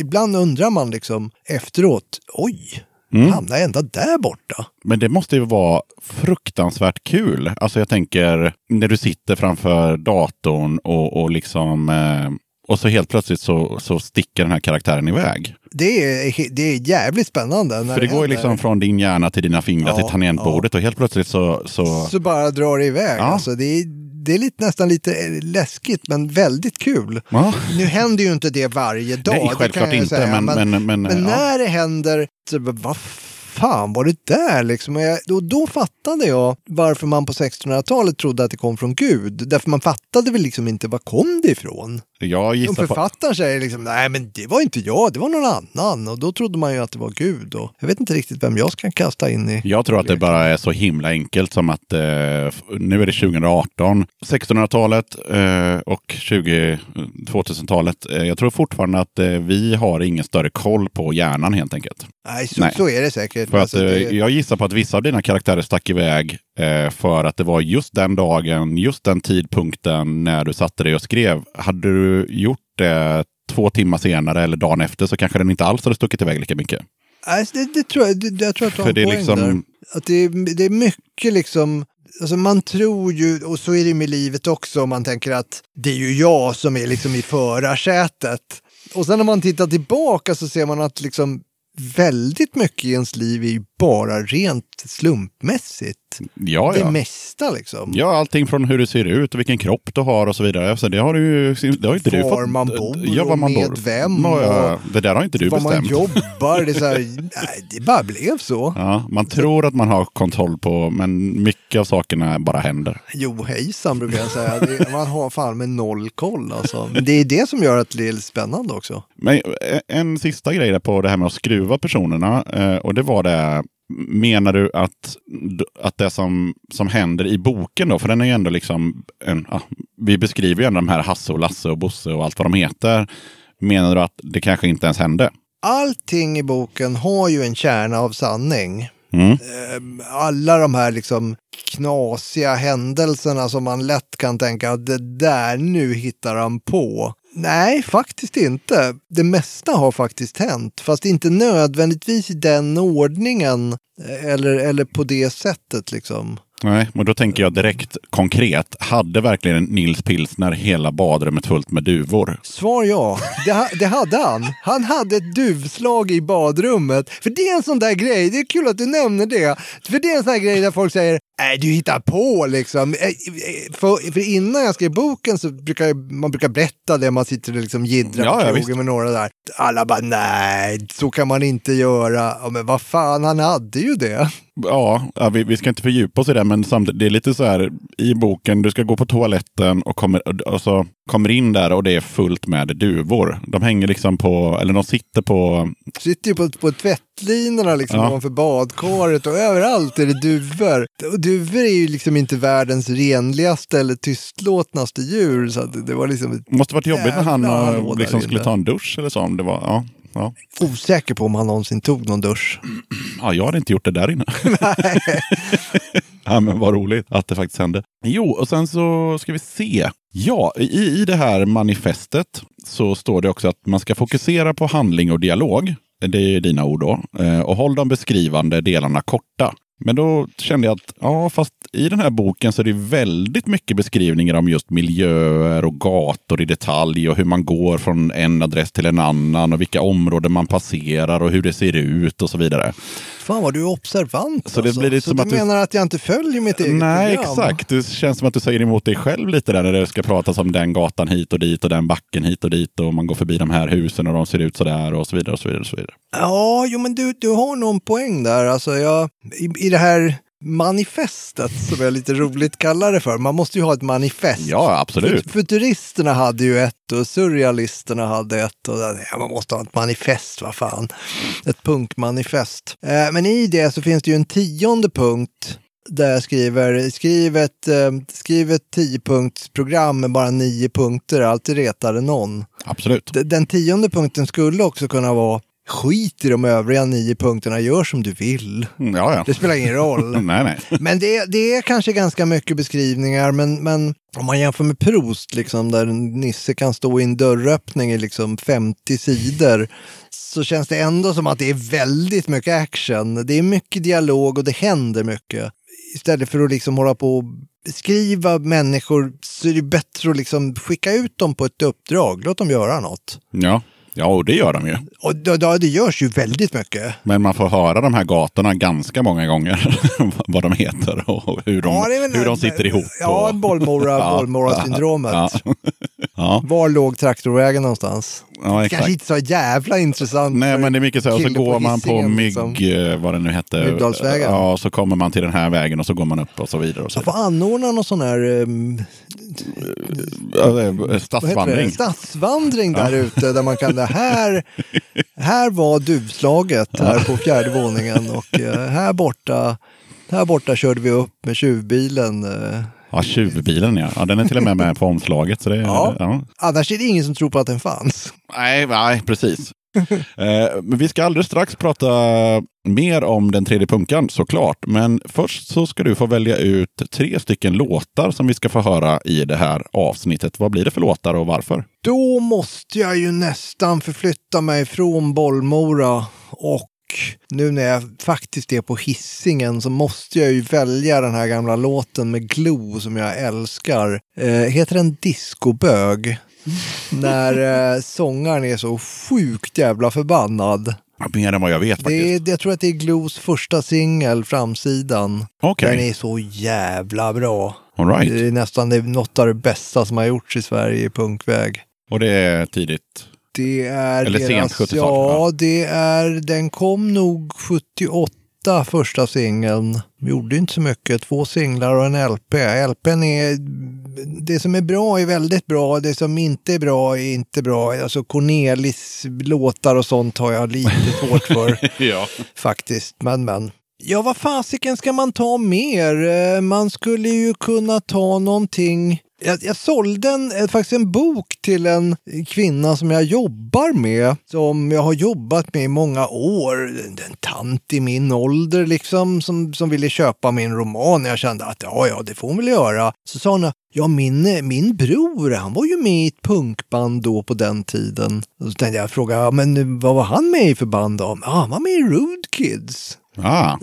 ibland undrar man liksom efteråt, oj, mm. hamnar jag ända där borta? Men det måste ju vara fruktansvärt kul. Alltså jag tänker, när du sitter framför datorn och, och liksom... Eh... Och så helt plötsligt så, så sticker den här karaktären iväg. Det är, det är jävligt spännande. När För det, det går ju liksom från din hjärna till dina fingrar ja, till tangentbordet ja. Och helt plötsligt så... Så, så bara drar det iväg. Ja. Alltså, det är, det är lite, nästan lite läskigt men väldigt kul. Ja. Nu händer ju inte det varje dag. Nej, självklart det inte. Säga, men men, men, men, men ja. När det händer... Så, vad fan var det där liksom? Och, jag, och då fattade jag varför man på sextonhundratalet trodde att det kom från Gud. Därför man fattade väl liksom inte vad kom det ifrån. Jag gissar på... Författaren säger liksom, nej men det var inte jag, det var någon annan. Och då trodde man ju att det var Gud. Och jag vet inte riktigt vem jag ska kasta in i. Jag tror att det bara är så himla enkelt som att eh, nu är det tjugohundraarton. sextonhundratalet eh, och tjugo, tvåtusentalet. Eh, jag tror fortfarande att eh, vi har ingen större koll på hjärnan helt enkelt. Nej, så, nej. Så är det säkert. För alltså, att, det... Jag gissar på att vissa av dina karaktärer stack iväg eh, för att det var just den dagen, just den tidpunkten när du satte dig och skrev. Hade du gjort det två timmar senare eller dagen efter så kanske den inte alls hade stuckit iväg lika mycket. Alltså, det, det tror jag, det, jag tror att, För det, är liksom... att det, är, det är mycket liksom, alltså man tror ju, och så är det med livet också, man tänker att det är ju jag som är liksom i förarsätet. Och sen när man tittar tillbaka så ser man att liksom väldigt mycket i ens liv är ju bara rent slumpmässigt. Ja, ja. Det mesta liksom. Ja, allting från hur du ser ut och vilken kropp du har och så vidare. Så det har du det har inte var du fått. Man bor ja, var man bor och med vem. Och, ja, det där har inte du bestämt. Var man jobbar, det är så här, nej, det bara blev så. Ja, man tror att man har kontroll på, men mycket av sakerna bara händer. Jo, hejsan brukar jag säga. Det, man har fan med noll koll alltså. Men det är det som gör att det är spännande också. Men en sista grej där på det här med att skruva personerna, och det var det. Menar du att, att det som, som händer i boken då, för den är ju ändå liksom, en, ja, vi beskriver ju ändå de här Hasse och Lasse och Bosse och allt vad de heter, menar du att det kanske inte ens hände? Allting i boken har ju en kärna av sanning. Mm. Alla de här liksom knasiga händelserna som man lätt kan tänka att det där nu hittar han på. Nej, faktiskt inte. Det mesta har faktiskt hänt. Fast inte nödvändigtvis i den ordningen eller, eller på det sättet liksom. Nej, men då tänker jag direkt konkret. Hade verkligen Nils Pilsner hela badrummet fullt med duvor? Svar ja. Det, ha, det hade han. Han hade ett duvslag i badrummet. För det är en sån där grej. Det är kul att du nämner det. För det är en sån där grej där folk säger nej, du hittar på liksom. För, för innan jag skrev boken så brukar jag, man brukar berätta det. Man sitter och liksom jiddrar ja, på krogen ja, med några där. Alla bara nej, så kan man inte göra. Ja, men vad fan, han hade ju det. Ja, vi, vi ska inte fördjupa oss i det, men samtidigt, det är lite så här i boken, du ska gå på toaletten och kommer, alltså, kommer in där och det är fullt med duvor. De hänger liksom på, eller de sitter på... Sitter ju på, på tvättlinorna liksom, ja. För badkaret och överallt är det duvor. Och duvor är ju liksom inte världens renligaste eller tystlåtnaste djur, så att det var liksom... Måste varit jobbigt när han och, liksom, skulle ta en dusch eller så, om det var... Ja. Ja. Osäker på om han någonsin tog någon dusch. Ja, jag hade inte gjort det där inne. Nej. Ja, men vad roligt att det faktiskt hände. Jo, och sen så ska vi se. Ja, i, i det här manifestet så står det också att man ska fokusera på handling och dialog. Det är ju dina ord då. Och håll de beskrivande delarna korta. Men då kände jag att, ja, fast i den här boken så är det väldigt mycket beskrivningar om just miljöer och gator i detalj och hur man går från en adress till en annan och vilka områden man passerar och hur det ser ut och så vidare. Fan vad du är observant. Så, alltså. Det blir så som du att menar du... att jag inte följer mitt eget nej, program. Exakt. Det känns som att du säger emot dig själv lite där när det ska pratas om den gatan hit och dit och den backen hit och dit och man går förbi de här husen och de ser ut så där och så vidare och så vidare. Och så vidare. Ja, jo, men du, du har någon poäng där. Alltså jag... I, i det här manifestet som jag lite roligt kallar det för. Man måste ju ha ett manifest. Ja, absolut. Futuristerna hade ju ett och surrealisterna hade ett. Och där, man måste ha ett manifest, vad fan. Ett punkmanifest. Eh, men i det så finns det ju en tionde punkt där jag skriver skriv ett, eh, skriv ett tiopunktsprogram med bara nio punkter. Alltid retade någon. Absolut. D- den tionde punkten skulle också kunna vara skit i de övriga nio punkterna, gör som du vill. Ja, ja. Det spelar ingen roll. nej, nej. Men det, det är kanske ganska mycket beskrivningar, men, men om man jämför med Proust, liksom, där Nisse kan stå i en dörröppning i liksom femtio sidor, så känns det ändå som att det är väldigt mycket action. Det är mycket dialog och det händer mycket. Istället för att liksom hålla på och beskriva människor så är det bättre att liksom skicka ut dem på ett uppdrag. Låt dem göra något. Ja. Ja, och det gör de ju. Och då, det görs ju väldigt mycket. Men man får höra de här gatorna ganska många gånger. Vad de heter och hur de, ja, väl, hur de sitter ihop. Ja, och... Bollmora, Bollmora-syndromet. Ja, ja. Ja. Var låg traktorvägen någonstans? Ja, exakt. Kanske inte så jävla intressant. Nej, men det är mycket så här. Och så går på man på Mygg, liksom. Vad det nu hette. Myggdalsvägen. Ja, så kommer man till den här vägen och så går man upp och så vidare. Och så vidare. Man får anordna någon sån här... Um... Stadsvandring. Stadsvandring där ute där man kan... Här, här var duvslaget här på fjärde våningen och här borta, här borta körde vi upp med tjuvbilen. Ja, tjuvbilen ja. Ja, den är till och med med på omslaget. Så det, ja. Ja. Annars är det ingen som tror på att den fanns. Nej, nej precis. eh, men vi ska alldeles strax prata mer om den tredje punkan såklart. Men först så ska du få välja ut tre stycken låtar som vi ska få höra i det här avsnittet. Vad blir det för låtar och varför? Då måste jag ju nästan förflytta mig från Bollmora och nu när jag faktiskt är på Hisingen så måste jag ju välja den här gamla låten med Glo som jag älskar. Eh, heter den Discobög? När eh, sångaren är så sjukt jävla förbannad. Mer än vad jag vet faktiskt. Det, jag tror att det är Glos första singel, Framsidan. Okay. Den är så jävla bra. All right. Det är nästan det, något av det bästa som har gjorts i Sverige i punkväg. Och det är tidigt? Det är eller deras, sent sjuttiotalet? Ja, det är, den kom nog sjuttioåtta. Första singeln gjorde inte så mycket. Två singlar och en L P. L P:n är... Det som är bra är väldigt bra. Det som inte är bra är inte bra. Alltså Cornelis låtar och sånt har jag lite svårt för. ja. Faktiskt, men men. Ja, vad fasiken ska man ta mer? Man skulle ju kunna ta någonting... Jag, jag sålde en, faktiskt en bok till en kvinna som jag jobbar med. Som jag har jobbat med i många år. En tant i min ålder liksom. Som, som ville köpa min roman. Jag kände att ja, ja, det får hon väl göra. Så sa hon, ja min, min bror, han var ju med i ett punkband då på den tiden. Och så tänkte jag fråga, ja, men vad var han med i för band då? Ja, han var med i Rude Kids. Ah.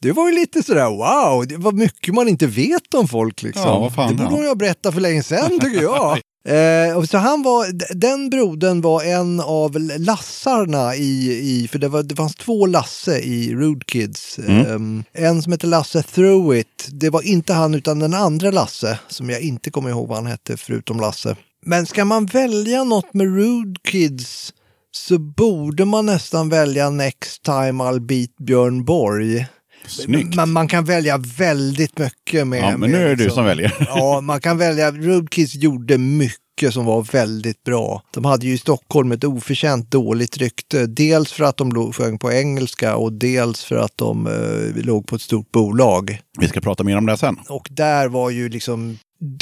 Det var ju lite sådär, wow, det var mycket man inte vet om folk liksom. Ja, vad fan, det borde ja. jag berätta för länge sedan tycker jag. Eh, och så han var, den brodern var en av lassarna i, i för det, var, det fanns två Lasse i Rude Kids. Mm. Eh, en som hette Lasse Through It. Det var inte han utan den andra Lasse som jag inte kommer ihåg vad han hette förutom Lasse. Men ska man välja något med Rude Kids så borde man nästan välja Next Time I'll Beat Björn Borg. Snyggt. Man, man kan välja väldigt mycket med... Ja, men nu är det liksom, du som väljer. Ja, man kan välja... Rude Kids gjorde mycket som var väldigt bra. De hade ju i Stockholm ett oförtjänt dåligt rykte. Dels för att de låg, sjöng på engelska och dels för att de eh, låg på ett stort bolag. Vi ska prata mer om det sen. Och där var ju liksom...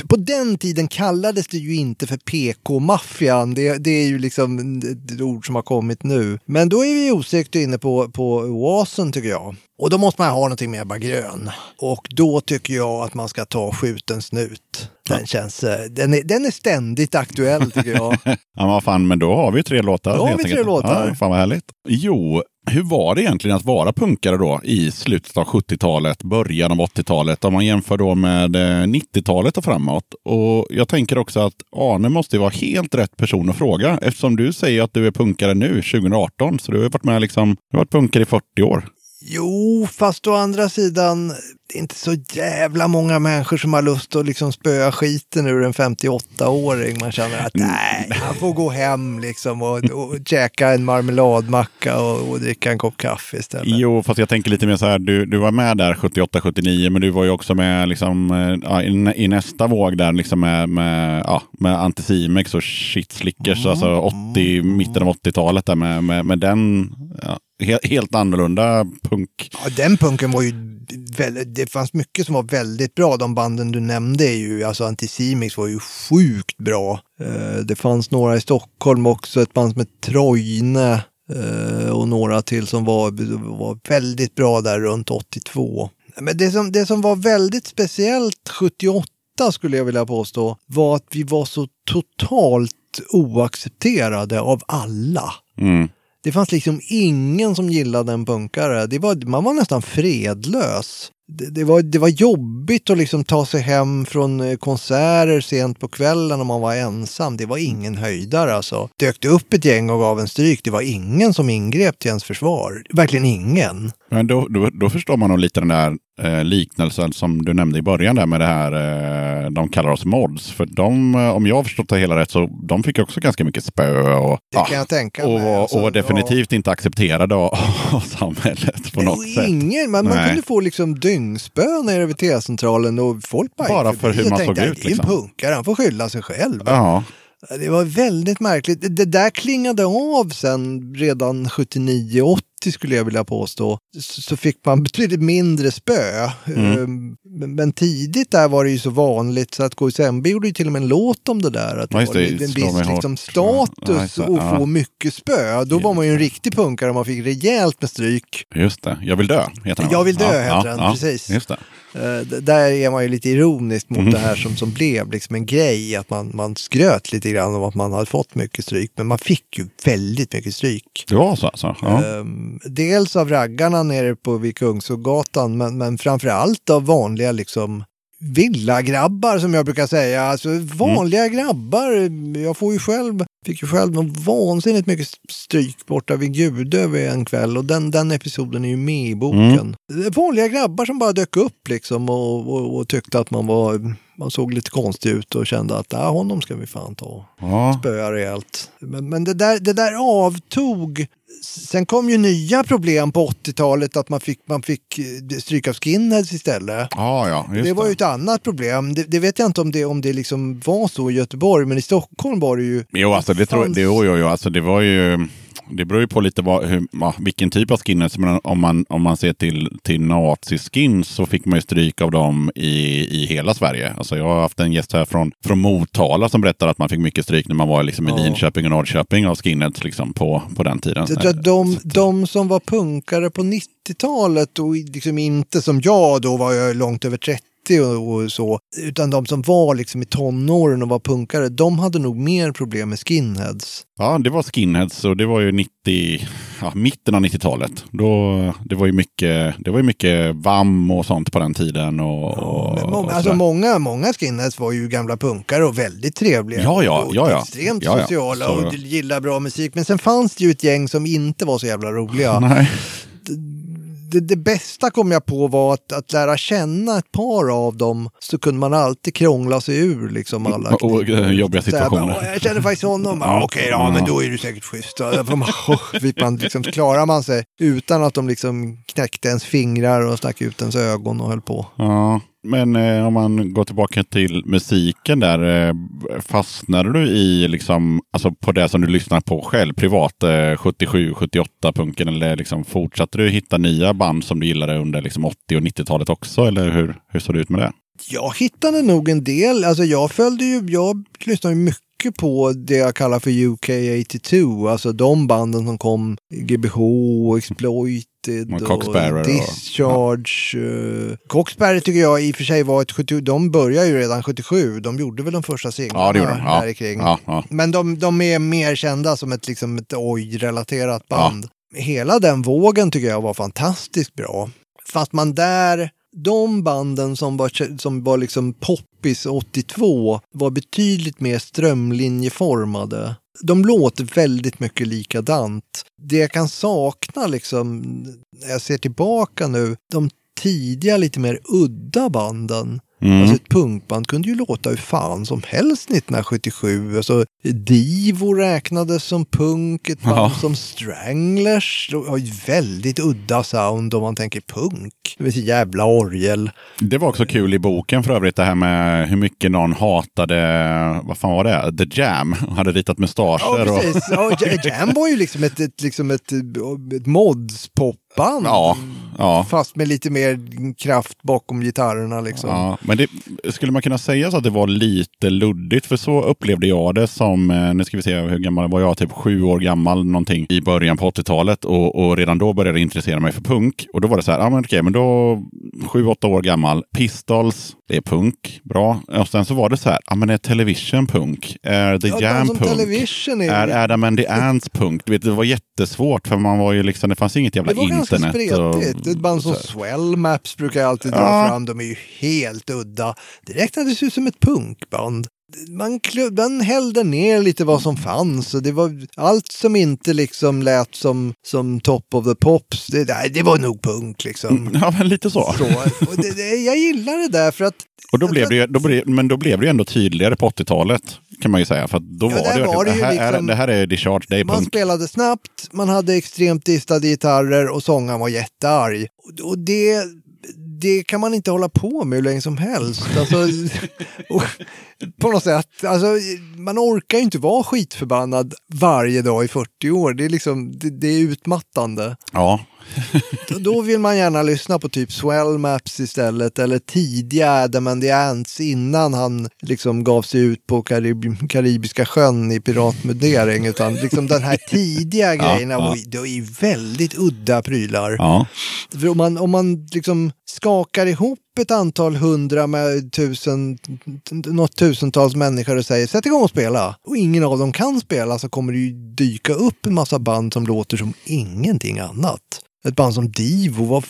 På den tiden kallades det ju inte för P K-maffian. Det, det är ju liksom ett ord som har kommit nu. Men då är vi osäkert inne på, på Oasen tycker jag. Och då måste man ha någonting med Ebba Grön. Och då tycker jag att man ska ta Skjuten snut. Den känns, den är, den är ständigt aktuell tycker jag. Ja, vad fan, men då har vi tre låtar. Då har vi tre enkelt. låtar. Ja, fan vad härligt. Jo, hur var det egentligen att vara punkare då i slutet av sjuttiotalet, början av åttiotalet om man jämför då med nittiotalet och framåt? Och jag tänker också att Arne måste ju vara helt rätt person att fråga eftersom du säger att du är punkare nu tjugo arton så du har varit med liksom, du har varit punkare i fyrtio år. Jo, fast å andra sidan det är inte så jävla många människor som har lust att liksom spöa skiten ur en femtioåttaåring. Man känner att nej, han får gå hem liksom och, och käka en marmeladmacka och, och dricka en kopp kaffe istället. Jo, fast jag tänker lite mer så här, du, du var med där sjuttioåtta sjuttionio men du var ju också med liksom, ja, i, i nästa våg där liksom med, med, ja, med Antisimix och Shit Slickers, mm. alltså åttio, mitten av åttiotalet där med, med, med den... Ja. Helt annorlunda punk. Ja, den punken var ju väldigt, det fanns mycket som var väldigt bra. De banden du nämnde är ju, alltså Antisimix var ju sjukt bra. Det fanns några i Stockholm också, ett band som hette Trojne och några till som var, var väldigt bra där runt åttiotvå. Men det som, det som var väldigt speciellt sjuttioåtta skulle jag vilja påstå var att vi var så totalt oaccepterade av alla. Mm. Det fanns liksom ingen som gillade en punkare. Det var, man var nästan fredlös. Det, det, var, det var jobbigt att liksom ta sig hem från konserter sent på kvällen om man var ensam. Det var ingen höjdare alltså. Dök det upp ett gäng och gav en stryk. Det var ingen som ingrep till ens försvar. Verkligen ingen. Men då, då, då förstår man nog lite den där eh, liknelsen som du nämnde i början där med det här, eh, de kallar oss mods. För de, om jag har förstått det hela rätt så de fick också ganska mycket spö och, det kan ah, jag tänka och, mig. Alltså, och definitivt ja. inte accepterade av, av samhället på det något ingen, sätt. Ingen, man kunde få liksom dyngspö nere vid T-centralen och folk bara, bara för hur man såg ut. Det är en punkare, han får skylla sig själv. Ja. Det var väldigt märkligt. Det där klingade av sen redan sjuttionio åttio skulle jag vilja påstå. Så fick man betydligt mindre spö. Mm. Men tidigt där var det ju så vanligt så att K S M B gjorde ju till och med en låt om det där. Att det ja, var det, en viss liksom, status ja, och få ja. mycket spö. Då var man ju en riktig punkare och man fick rejält med stryk. Just det. Jag vill dö heter den. Jag vill dö ja, heter den, ja, precis. Just det. Uh, där är man ju lite ironiskt mot mm. det här som, som blev liksom en grej att man, man skröt lite grann om att man hade fått mycket stryk, men man fick ju väldigt mycket stryk. Det var så alltså? Ja. Uh, dels av raggarna nere på vid Kungsgatan, men, men framförallt av vanliga liksom villagrabbar som jag brukar säga. Alltså vanliga mm. grabbar. Jag får ju själv, fick ju själv vansinnigt mycket stryk borta vid Gudöver en kväll. Och den, den episoden är ju med i boken. Mm. Vanliga grabbar som bara dök upp liksom och, och, och tyckte att man var... Man såg lite konstig ut och kände att ah, honom ska vi fan ta ja. spöa rejält. Men, men det, där, det där avtog. Sen kom ju nya problem på åttiotalet att man fick, man fick stryk av skinheads istället. Ah, ja, just det var ju ett annat problem. Det, det vet jag inte om det, om det liksom var så i Göteborg, men i Stockholm var det ju... Jo, alltså det, tror, det, jo, jo, alltså, det var ju... Det beror ju på lite vad, hur, vilken typ av skinheads, men om man, om man ser till, till naziskins så fick man ju stryk av dem i, i hela Sverige. Alltså jag har haft en gäst här från, från Motala som berättar att man fick mycket stryk när man var liksom ja. i Linköping och Norrköping av skinheads liksom på, på den tiden. De, de, de som var punkare på nittiotalet och liksom inte som jag då var jag långt över trettio. och så, utan de som var liksom i tonåren och var punkare, de hade nog mer problem med skinheads. Ja, det var skinheads, och det var ju nittio, ja, mitten av nittiotalet. Då det var ju mycket, det var ju mycket V A M och sånt på den tiden och, och, ja, många, och alltså många många skinheads var ju gamla punkare och väldigt trevliga. Ja, ja, och ja, ja. Extremt ja, ja. sociala så... och gillade bra musik, men sen fanns det ju ett gäng som inte var så jävla roliga. Nej. Det, det bästa kom jag på var att, att lära känna ett par av dem, så kunde man alltid krångla sig ur liksom alla och, och, jobbiga situationer. Här, jag känner faktiskt honom. Ja, okej, okay, ja, men då är du säkert schysst. Man liksom, klarar man sig utan att de liksom knäckte ens fingrar och stack ut ens ögon och höll på. Ja. Men eh, om man går tillbaka till musiken där, eh, fastnade du i liksom, alltså på det som du lyssnar på själv, privat, eh, sjuttiosju sjuttioåtta punken, eller liksom fortsatte du hitta nya band som du gillade under liksom åttio- och nittiotalet också, eller hur, hur såg det ut med det? Jag hittade nog en del, alltså jag följde ju, jag lyssnade ju mycket på det jag kallar för U K åttiotvå, alltså de banden som kom, G B H, Exploited och Discharge. Ja. Coxberry tycker jag i och för sig var ett sjuttiosju, de började ju redan sjuttiosju, de gjorde väl de första singlarna, ja, det gjorde de. Ja. Där kring. Ja, ja. Men de, de är mer kända som ett, liksom ett oj-relaterat band. Ja. Hela den vågen tycker jag var fantastiskt bra. Fast man där... De banden som var, som var liksom poppis åttiotvå var betydligt mer strömlinjeformade. De låter väldigt mycket likadant. Det jag kan sakna liksom, när jag ser tillbaka nu, de tidiga lite mer udda banden. Mm. Alltså ett punkband kunde ju låta hur fan som helst nittonhundrasjuttiosju. Alltså Divo räknades som punk, ett band ja. som Stranglers. Det var ju väldigt udda sound om man tänker punk. Det var så jävla orgel. Det var också kul i boken för övrigt, det här med hur mycket någon hatade, vad fan var det? The Jam. Hade ritat mustascher. Ja, precis. Och... ja, Jam var ju liksom ett, ett, liksom ett, ett mods-pop. Band, ja, ja. Fast med lite mer kraft bakom gitarrerna liksom. Ja, men det, skulle man kunna säga så att det var lite luddigt, för så upplevde jag det som, nu ska vi se hur gammal var jag, typ sju år gammal någonting i början på åttiotalet, och, och redan då började jag intressera mig för punk, och då var det så här, ja ah, men okej, men då sju, åtta år gammal, Pistols, det är punk, bra, och sen så var det så här, ja ah, men är Television punk, är The ja, Jam punk, är, är Adam and the Ants punk, du vet, det var jättesvårt för man var ju liksom, det fanns inget jävla in spretigt. Ett band som Swell Maps brukar jag alltid dra ja. fram. De är ju helt udda. Det räknades ju som ett punkband. Man, klub- man hällde ner lite vad som fanns. Det var allt som inte liksom lät som, som top of the pops. Det, där, det var nog punk liksom. Ja, men lite så. så. Och det, det, jag gillar det där för att... Och då blev det, då blev, men då blev det ju ändå tydligare på åttiotalet, kan man ju säga. För att då ja, var det, var det, det, ju här, liksom, är, det här är Discharge, det är man punk. Spelade snabbt, man hade extremt distade gitarrer och sångaren var jättearg. Och, och det... Det kan man inte hålla på med hur länge som helst. Alltså, och, på något sätt. Alltså, man orkar ju inte vara skitförbannad varje dag i fyrtio år. Det är, liksom, det, det är utmattande. Ja. då, då vill man gärna lyssna på typ Swell Maps istället. Eller tidiga Adam and the Ants innan han liksom gav sig ut på Karib- Karibiska sjön i piratmudering. Utan liksom den här tidiga grejerna ja, ja. var ju väldigt udda prylar. Ja. För om man, om man liksom skakar ihop ett antal hundra med tusen, något tusentals människor och säger sätt igång och spela, och ingen av dem kan spela, så kommer det ju dyka upp en massa band som låter som ingenting annat. Ett band som Divo, vad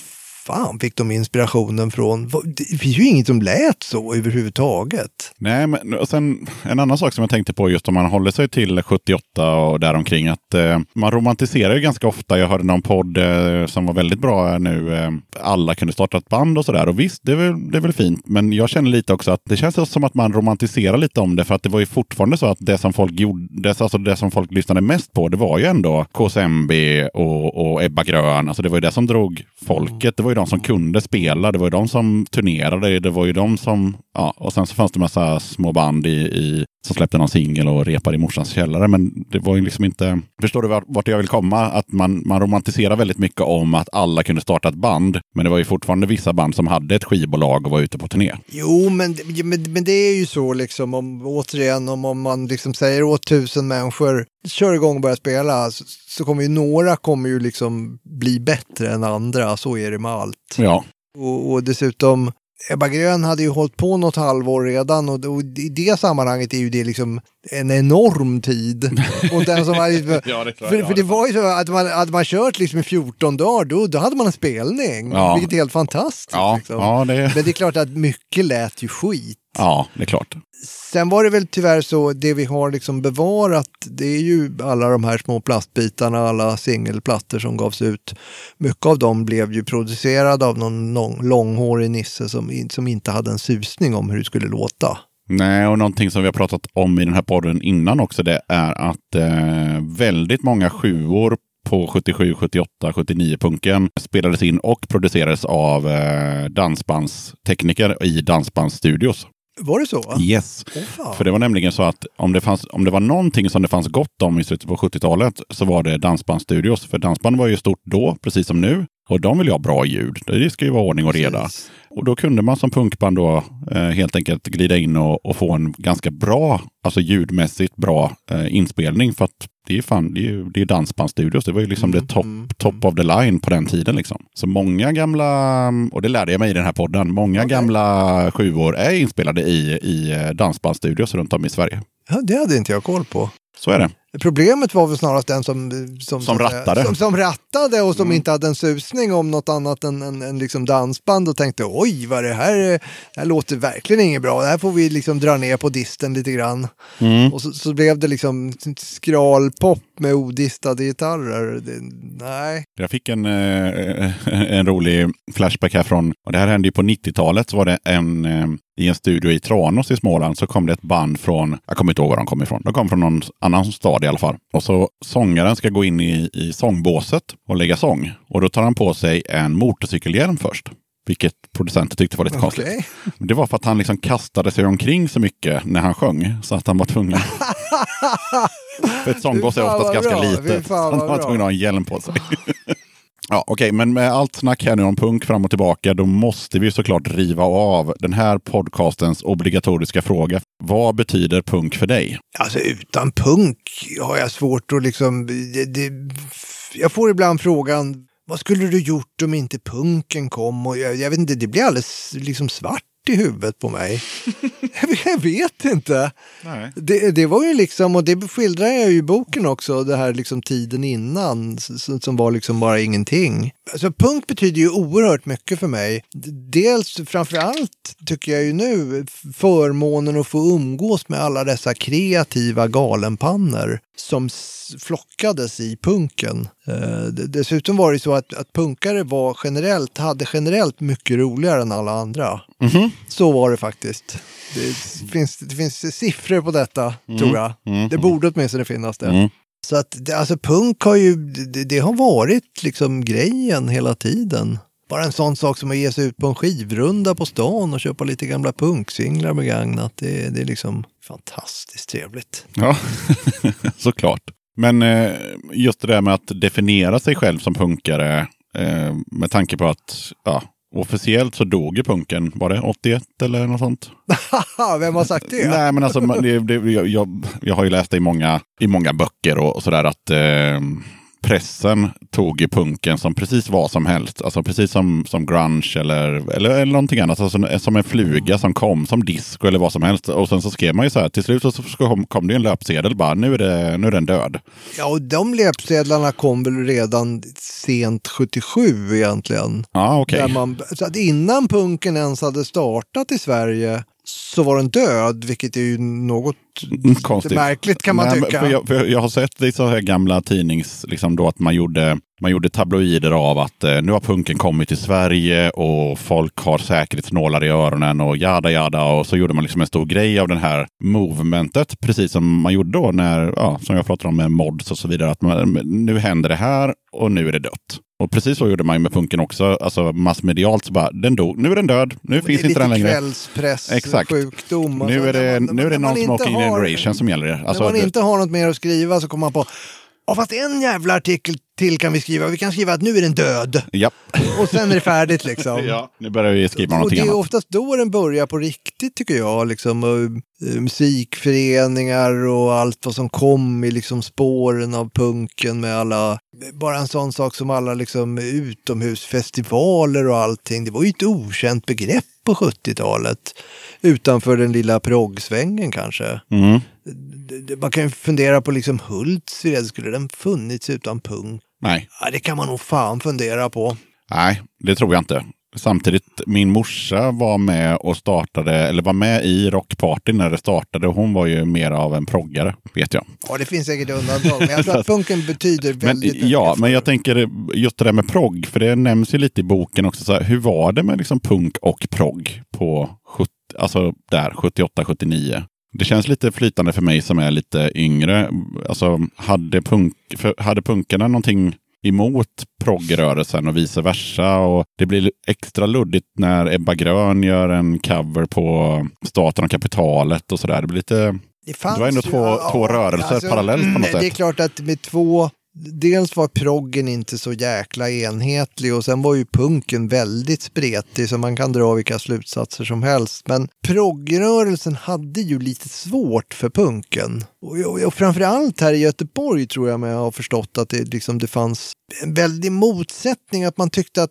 fan fick de inspirationen från? Det finns ju inget som lät så överhuvudtaget. Nej, men och sen en annan sak som jag tänkte på just om man håller sig till sjuttioåtta och däromkring, att eh, man romantiserar ju ganska ofta. Jag hörde någon podd eh, som var väldigt bra nu. Eh, alla kunde starta ett band och sådär. Och visst, det är, väl, det är väl fint. Men jag känner lite också att det känns som att man romantiserar lite om det. För att det var ju fortfarande så att det som folk gjorde, alltså det som folk lyssnade mest på, det var ju ändå K S M B och, och Ebba Grön. Alltså det var ju det som drog folket. Det var de som kunde spela, det var ju de som turnerade, det var ju de som, ja, och sen så fanns det en massa små band i, i som släppte någon singel och repade i morsans källare, men det var ju liksom inte, förstår du vart jag vill komma, att man, man romantiserar väldigt mycket om att alla kunde starta ett band, men det var ju fortfarande vissa band som hade ett skivbolag och var ute på turné. Jo, men, men, men det är ju så liksom, om, återigen, om, om man liksom säger åt tusen människor kör igång och börja spela, så, så kommer ju några kommer ju liksom bli bättre än andra, så är det med allt. Ja. Och, och dessutom Ebba Grön hade ju hållit på något halvår redan, och, och i det sammanhanget är ju det liksom en enorm tid. Och den som hade, ja, det klart, för, ja, för det var ju så att man hade man kört liksom i fjorton dagar, då, då hade man en spelning, ja. Vilket är helt fantastiskt. Ja, liksom. Ja, det... Men det är klart att mycket lät ju skit. Ja, det är klart. Sen var det väl tyvärr så, det vi har liksom bevarat, det är ju alla de här små plastbitarna, alla singelplattor som gavs ut. Mycket av dem blev ju producerade av någon lång, långhårig nisse som, som inte hade en susning om hur det skulle låta. Nej, och någonting som vi har pratat om i den här podden innan också, det är att eh, väldigt många sjuor på sjuttiosju, sjuttioåtta, sjuttionio-punken spelades in och producerades av eh, dansbandstekniker i dansbandsstudios. Var det så? Yes. Oh, för det var nämligen så att om det, fanns, om det var någonting som det fanns gott om i slutet på sjuttiotalet, så var det dansbandsstudios. För dansband var ju stort då, precis som nu. Och de vill ju ha bra ljud. Det ska ju vara ordning och reda. Precis. Och då kunde man som punkband då eh, helt enkelt glida in och, och få en ganska bra, alltså ljudmässigt bra eh, inspelning. För att det är fan, det är ju det är dansbandstudios. Det var ju liksom mm, det top, mm, top of the line på den tiden liksom. Så många gamla, och det lärde jag mig i den här podden, många okay. gamla sjuor är inspelade i, i dansbandstudios runt om i Sverige. Ja, det hade inte jag koll på. Så är det. Problemet var väl snarast den som, som, som, rattade. som, som rattade och som mm. inte hade en susning om något annat än, än, än liksom dansband, och tänkte oj vad det här, det här låter verkligen inget bra, det här får vi liksom dra ner på disten lite grann. Mm. Och så, så blev det liksom skralpop med odistade gitarrer. Det, nej. Jag fick en, en rolig flashback här från, och det här hände ju på nittiotalet, så var det en i en studio i Tranås i Småland, så kom det ett band från, jag kommer inte ihåg var de kom ifrån, de kom från någon annan stad i alla fall. Och så sångaren ska gå in i, i sångbåset och lägga sång. Och då tar han på sig en motorcykelhjälm först. Vilket producenten tyckte var lite konstigt. Okay. Det var för att han liksom kastade sig omkring så mycket när han sjöng. Så att han var tvungen. För ett sångbås är oftast ganska litet. Så han var tvungen att ha en hjälm på sig. Ja, okej, okay, men med allt snack här nu om punk fram och tillbaka, då måste vi såklart riva av den här podcastens obligatoriska fråga. Vad betyder punk för dig? Alltså utan punk har jag svårt att liksom... Det, det, jag får ibland frågan, vad skulle du gjort om inte punken kom? Och jag, jag vet inte, det blir alldeles liksom svart i huvudet på mig. Jag vet inte. Nej. Det, det var ju liksom, och det skildrar jag ju i boken också, det här liksom tiden innan som var liksom bara ingenting. Alltså punk betyder ju oerhört mycket för mig. Dels framförallt tycker jag ju nu förmånen att få umgås med alla dessa kreativa galenpannor som flockades i punken. Eh, dessutom var det så att, att punkare var generellt, hade generellt mycket roligare än alla andra. Mm-hmm. Så var det faktiskt. Det finns, det finns siffror på detta, mm. tror jag. Mm-hmm. Det borde åtminstone finnas det. Mm. Så att, alltså punk har ju, det, det har varit liksom grejen hela tiden. Bara en sån sak som att ge sig ut på en skivrunda på stan och köpa lite gamla punksinglar begagnat. Det, det är liksom fantastiskt trevligt. Ja, såklart. Men just det där med att definiera sig själv som punkare, med tanke på att, ja, officiellt så dog ju punken, var det åttioett eller något sånt? Vem har sagt det? Nej, men alltså, det, det, jag, jag har ju läst det i många, i många böcker och, och sådär, att eh, pressen tog ju punken som precis vad som helst. Alltså precis som, som grunge eller, eller, eller någonting annat. Alltså, som en fluga som kom, som disco eller vad som helst. Och sen så skrev man ju så här, till slut så kom, kom det en löpsedel bara, nu är, det, nu är den död. Ja, och de löpsedlarna kom väl redan sent sjuttiosju egentligen. Ja, okej. Okay. Så att innan punken ens hade startat i Sverige så var den död, vilket är ju något konstigt. Märkligt kan man Nej, tycka. För jag, för jag har sett det i så här gamla tidnings, liksom då, att man gjorde, man gjorde tabloider av att eh, nu har punken kommit till Sverige och folk har säkerhetsnålar i öronen och jada jada, och så gjorde man liksom en stor grej av den här movementet, precis som man gjorde då när, ja, som jag pratade om med mods och så vidare, att man, nu händer det här och nu är det dött. Och precis så gjorde man ju med punken också, alltså massmedialt så bara, den dog, nu är den död, nu finns det inte den längre. Kvällspress, exakt. Sjukdom. Och nu är det, man, nu är det non-smoking generation har, som gäller det. Alltså, när man inte har något mer att skriva så kommer man på, ja fast en jävla artikel till kan vi skriva. Vi kan skriva att nu är den död. Ja. Och sen är det färdigt liksom. Ja, nu börjar vi skriva någonting annat. Och det är oftast då den börjar på riktigt tycker jag. Liksom, och, musikföreningar och allt vad som kom i liksom, spåren av punken med alla... Bara en sån sak som alla liksom, utomhusfestivaler och allting. Det var ju ett okänt begrepp på sjuttiotalet. Utanför den lilla proggsvängen kanske. Mm. Man kan ju fundera på liksom Hults. Skulle den funnits utan punk? Nej. Ja, det kan man nog fan fundera på. Nej, det tror jag inte. Samtidigt, min morsa var med och startade, eller var med i rockparty när det startade. Hon var ju mer av en proggare, vet jag. Ja, det finns säkert undantag, men jag tror att punken betyder väldigt men, ja, men jag tänker just det där med progg, för det nämns ju lite i boken också. Så här, hur var det med liksom punk och progg på sjuttio, alltså där, sjuttioåtta sjuttionio? Det känns lite flytande för mig som är lite yngre. Alltså, hade, punk, hade punkarna någonting emot proggrörelsen och vice versa? Och det blir extra luddigt när Ebba Grön gör en cover på Staten och kapitalet och sådär. Det blir lite... Det, fanns det var ändå ju, två, ja, två rörelser alltså, parallellt på något sätt. Det är klart att med två... Dels var proggen inte så jäkla enhetlig och sen var ju punken väldigt spretig så man kan dra vilka slutsatser som helst. Men proggrörelsen hade ju lite svårt för punken. Och, och, och framförallt här i Göteborg tror jag med har förstått att det, liksom, det fanns en väldig motsättning att man tyckte att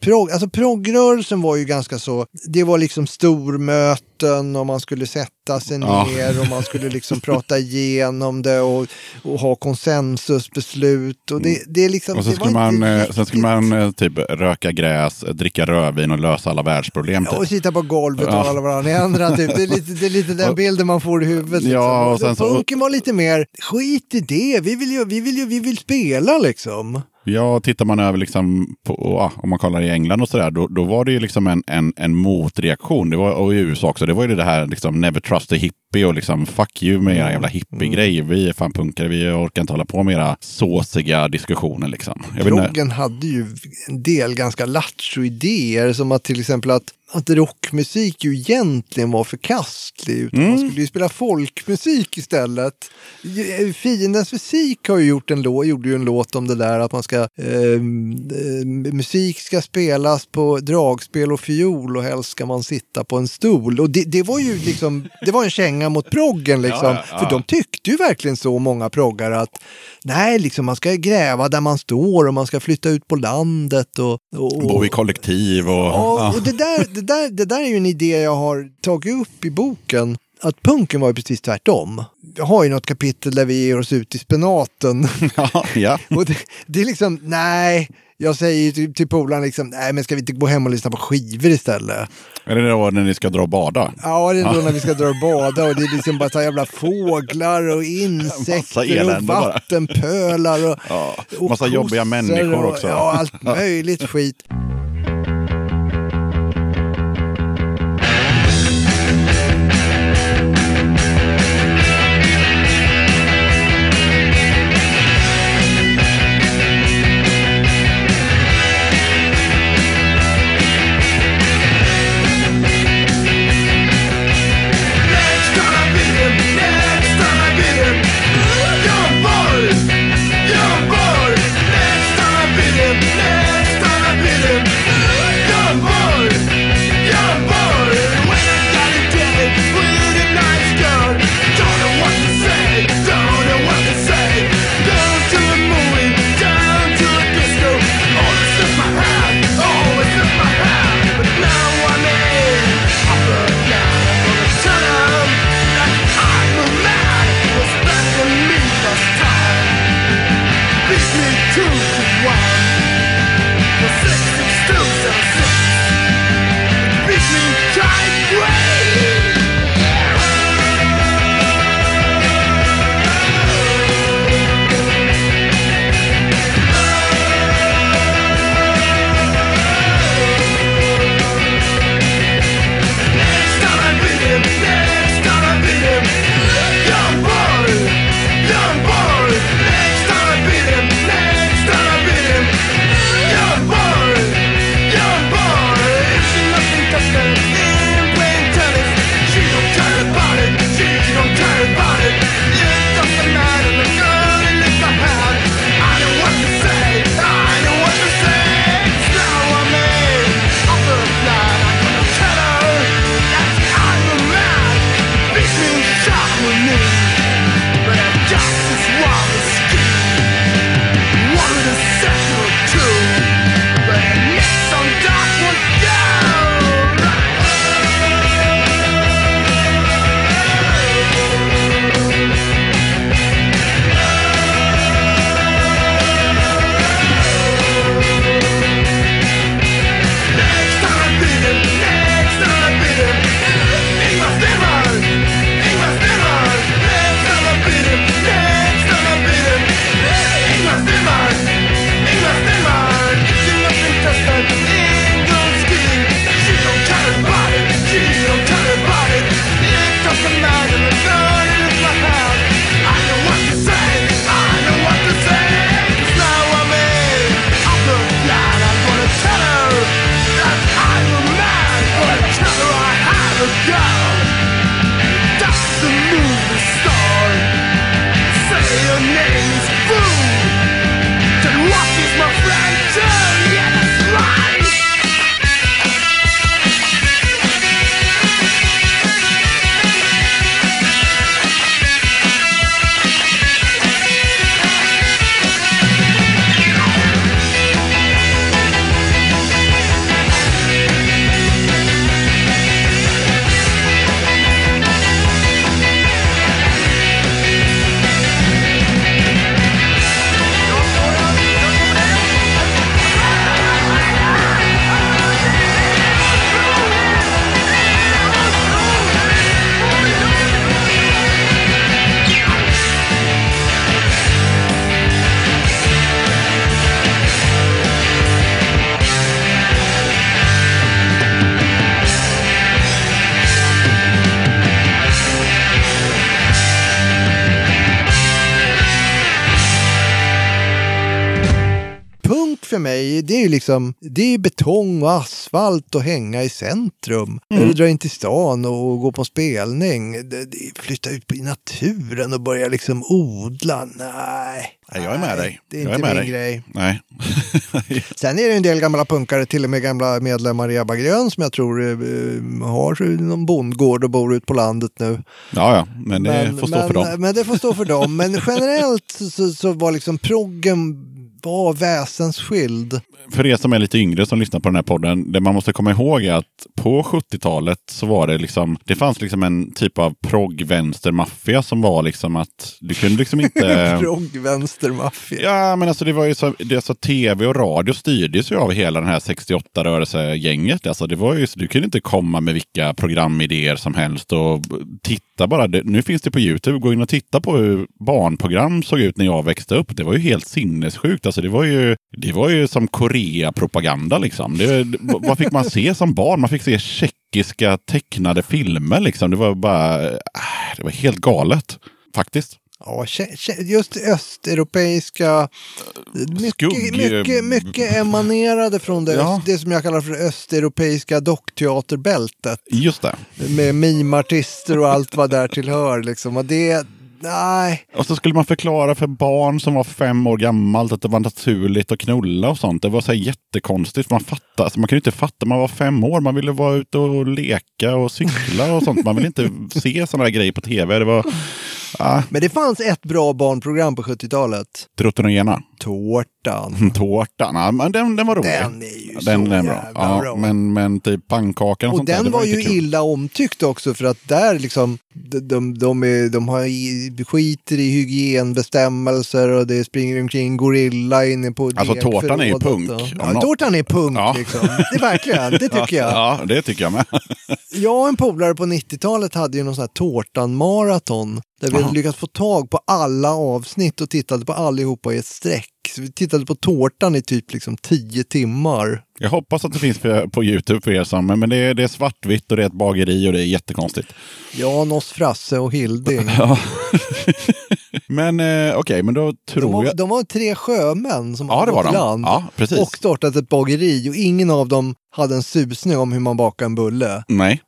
prog, alltså proggrörelsen var ju ganska så, det var liksom stormöten och man skulle sätta sig ja. ner och man skulle liksom prata igenom det och, och ha konsensusbeslut och det, det är liksom och sen, det skulle var man, inte sen skulle man typ röka gräs, dricka rödvin och lösa alla världsproblem typ. Ja, och sitta på golvet och ja. alla varandra i andra typ. Det är lite, det är lite den bilden man får i huvudet liksom. Ja, och sen så punken var lite mer skit i det, vi vill ju, vi vill ju, vi vill spela liksom. Ja, tittar man över liksom på, om man kollar i England och sådär, då, då var det ju liksom en, en, en motreaktion. Det var, och i U S A också, det var ju det här liksom never trust a hippie och liksom fuck you med era jävla hippie-grejer. Vi är fan punkare, vi orkar inte hålla på med era såsiga diskussioner liksom. Proggen hade ju en del ganska lattjo idéer, som att till exempel att att rockmusik ju egentligen var förkastlig utan mm. man skulle ju spela folkmusik istället. Fiendens musik har ju gjort en låt, gjorde ju en låt om det där att man ska eh, musik ska spelas på dragspel och fiol och helst ska man sitta på en stol och det, det var ju liksom det var en känga mot proggen liksom ja, ja, ja. för de tyckte ju verkligen så många proggar att nej liksom man ska gräva där man står och man ska flytta ut på landet och, och, och bo i kollektiv och, ja, och, och det där det Det där, det där är ju en idé jag har tagit upp i boken. Att punken var ju precis tvärtom. Jag har ju något kapitel där vi ger oss ut i Spenaten. Ja, ja. Och det, det är liksom, nej... Jag säger till, till polaren liksom, nej men ska vi inte gå hem och lyssna på skivor istället? Är det då när ni ska dra och bada? Ja, det är då när vi ska dra och bada och det är liksom bara så jävla fåglar och insekter och vattenpölar och, ja, och massa jobbiga människor också. Och, ja, allt möjligt skit. för mig, det är ju liksom, det är betong och asfalt och hänga i centrum. Mm. Eller dra in till stan och gå på spelning. Flytta ut i naturen och börja liksom odla. Nej. Nej, jag är med dig. Det är jag inte är min dig. grej. Nej. Sen är det en del gamla punkare, till och med gamla medlemmar i Ebba Grön som jag tror eh, har någon bondgård och bor ut på landet nu. Ja, ja. Men det men, får stå men, för dem. Men det får stå för dem. Men generellt så, så var liksom proggen var väsensskild. För er som är lite yngre som lyssnar på den här podden, det man måste komma ihåg är att på sjuttiotalet så var det liksom, det fanns liksom en typ av proggvänstermaffia som var liksom att du kunde liksom inte... Proggvänstermaffia? Ja, men alltså det var ju så, det, alltså tv och radio styrdes ju av hela den här sextioåtta-rörelsegänget. Alltså det var ju så, du kunde inte komma med vilka programidéer som helst och titta bara. Det, nu finns det på YouTube, gå in och titta på hur barnprogram såg ut när jag växte upp. Det var ju helt sinnessjukt. Alltså det var ju, det var ju som Korea-propaganda liksom. Det, vad fick man se som barn? Man fick se tjeckiska tecknade filmer liksom. Det var bara, det var helt galet faktiskt. Ja, just östeuropeiska, mycket, mycket, mycket emanerade från det, ja. Det som jag kallar för östeuropeiska dockteaterbältet. Just det. Med mimartister och allt vad där tillhör liksom. Och det... Nej. Och så skulle man förklara för barn som var fem år gammalt att det var naturligt att knulla och sånt. Det var så här jättekonstigt. Man fattar, alltså man kunde inte fatta. Man var fem år. Man ville vara ute och leka och cykla och sånt. Man ville inte se sådana grejer på tv. Det var... Ja. Men det fanns ett bra barnprogram på sjuttiotalet. Trottan och gena. Tårtan. Tårtan, ja, men den, den var rolig. Den är ju den, så den bra. Ja, bra. Men, men typ pannkakan och, och sånt den där, var, var ju kul. Illa omtyckt också för att där liksom de, de, de, är, de har i, skiter i hygienbestämmelser och det springer omkring gorilla inne på... Alltså tårtan är ju punk. Ja, tårtan är punk ja. Liksom. Det är verkligen, det tycker jag. Ja, det tycker jag med. Jag och en polare på nittiotalet hade ju någon sån här tårtanmaraton. Där vi hade lyckats få tag på alla avsnitt och tittade på allihopa i ett streck. Så vi tittade på tårtan i typ liksom tio timmar. Jag hoppas att det finns på YouTube för er som, men det är, det är svartvitt och det är ett bageri och det är jättekonstigt. Janos, Frasse och Hilding. Ja. Men eh, okej, okay, men då tror de var, jag... De var tre sjömän som ja, hade gått land ja, och startat ett bageri och ingen av dem hade en susning om hur man bakar en bulle. Nej.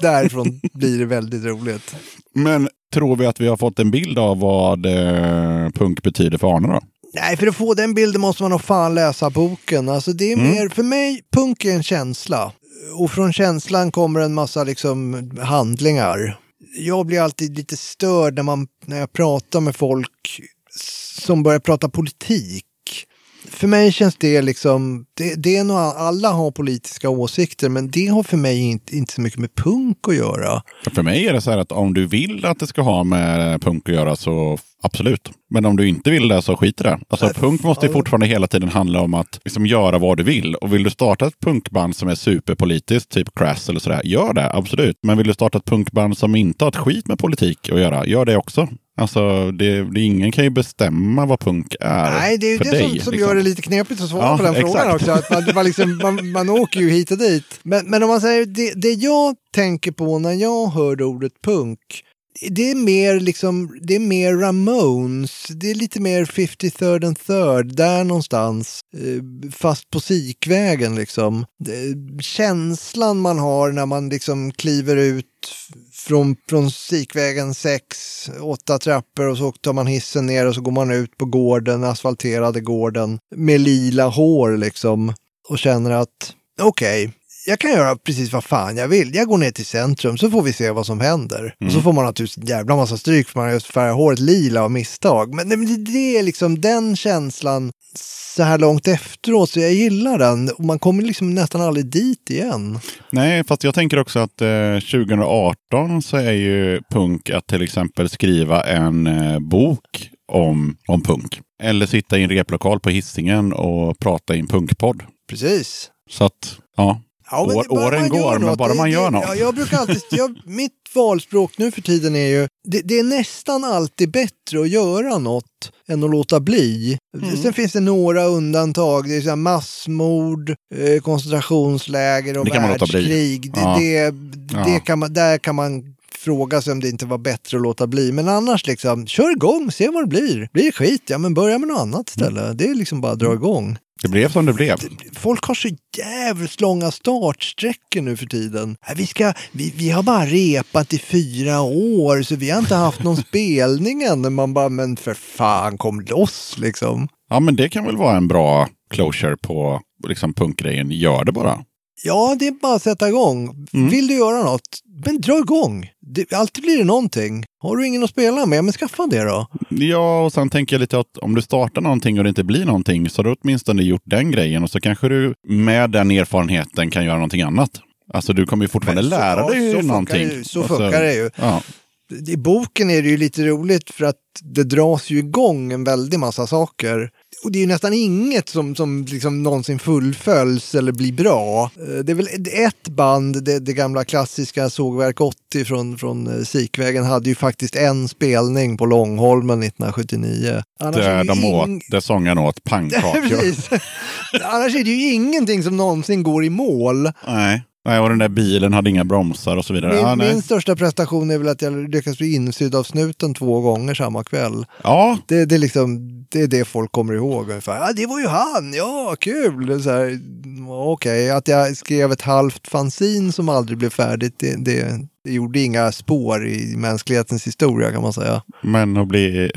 Därifrån blir det väldigt roligt. Men tror vi att vi har fått en bild av vad eh, punk betyder för Arne då? Nej, för att få den bilden måste man nog fan läsa boken. Alltså det är mm. mer, för mig, punk är en känsla. Och från känslan kommer en massa liksom handlingar. Jag blir alltid lite störd när, man, när jag pratar med folk som börjar prata politik. För mig känns det liksom, det, det är nog alla har politiska åsikter, men det har för mig inte, inte så mycket med punk att göra. För mig är det så här att om du vill att det ska ha med punk att göra så absolut. Men om du inte vill det så skiter det. Alltså äh, punk måste ju fortfarande hela tiden handla om att liksom göra vad du vill. Och vill du starta ett punkband som är superpolitiskt, typ Crass eller sådär, gör det, absolut. Men vill du starta ett punkband som inte har ett skit med politik att göra, gör det också. Alltså, det, det, ingen kan ju bestämma vad punk är. Nej, det är ju det dig, som, som liksom. Gör det lite knepigt att svara ja, på den exakt. Frågan också. Att man, man, liksom, man, man åker ju hit och dit. Men, men om man säger, det, det jag tänker på när jag hörde ordet punk, det är mer liksom, det är mer Ramones, det är lite mer fifty-third and third, där någonstans, fast på Sikvägen liksom. Känslan man har när man liksom kliver ut från, från Sikvägen sex, åtta trappor och så tar man hissen ner och så går man ut på gården, asfalterade gården, med lila hår liksom, och känner att okej. Okay, jag kan göra precis vad fan jag vill. Jag går ner till centrum så får vi se vad som händer. Mm. Och så får man naturligtvis en jävla massa stryk för man har just färgat håret lila av misstag. Men det är liksom den känslan så här långt efteråt så jag gillar den. Och man kommer liksom nästan aldrig dit igen. Nej, fast jag tänker också att eh, tjugo arton så är ju punk att till exempel skriva en eh, bok om, om punk. Eller sitta i en replokal på Hisingen och prata i en punkpodd. Precis. Så att, ja... Ja, men År, åren går, men bara det, man gör det, något. Ja, jag brukar alltid, jag, mitt valspråk nu för tiden är ju, det, det är nästan alltid bättre att göra något än att låta bli. Mm. Sen finns det några undantag. Det är så här massmord, eh, koncentrationsläger och världskrig. Det, det, ja. det, det ja. kan man, där kan man fråga sig om det inte var bättre att låta bli. Men annars liksom, kör igång, se vad det blir. Blir skit, ja men börja med något annat istället. Mm. Det är liksom bara att dra igång. Det blev som det blev. Folk har så jävligt långa startsträckor nu för tiden. Vi, ska, vi, vi har bara repat i fyra år så vi har inte haft någon spelning än. Man bara, men för fan, kom loss liksom. Ja, men det kan väl vara en bra closure på liksom punkgrejen. Gör det bara. Ja, det är bara att sätta igång. Mm. Vill du göra något? Men dra igång. Det, alltid blir det någonting. Har du ingen att spela med, men skaffa det då. Ja, och sen tänker jag lite att om du startar någonting och det inte blir någonting så har du åtminstone gjort den grejen. Och så kanske du med den erfarenheten kan göra någonting annat. Alltså du kommer ju fortfarande men, så, lära dig ja, så någonting. Ju, så funkar alltså, det ju. Ja. I boken är det ju lite roligt för att det dras ju igång en väldig massa saker. Och det är ju nästan inget som, som liksom någonsin fullföljs eller blir bra. Det är väl ett band, det, det gamla klassiska Sågverk åttio från, från Sikvägen, hade ju faktiskt en spelning på Långholmen nittonhundrasjuttionio. Annars där de ing... åt, där sången åt pannkakor. Annars är det ju ingenting som någonsin går i mål. Nej. Nej, och den där bilen hade inga bromsar och så vidare. Min, ja, nej. min största prestation är väl att jag lyckas bli insydd av snuten två gånger samma kväll. Ja. Det, det, är, liksom, det är det folk kommer ihåg ungefär. Ja, det var ju han! Ja, kul! Okej, okay. Att jag skrev ett halvt fanzin som aldrig blev färdigt, det, det, det gjorde inga spår i mänsklighetens historia kan man säga. Men att bli...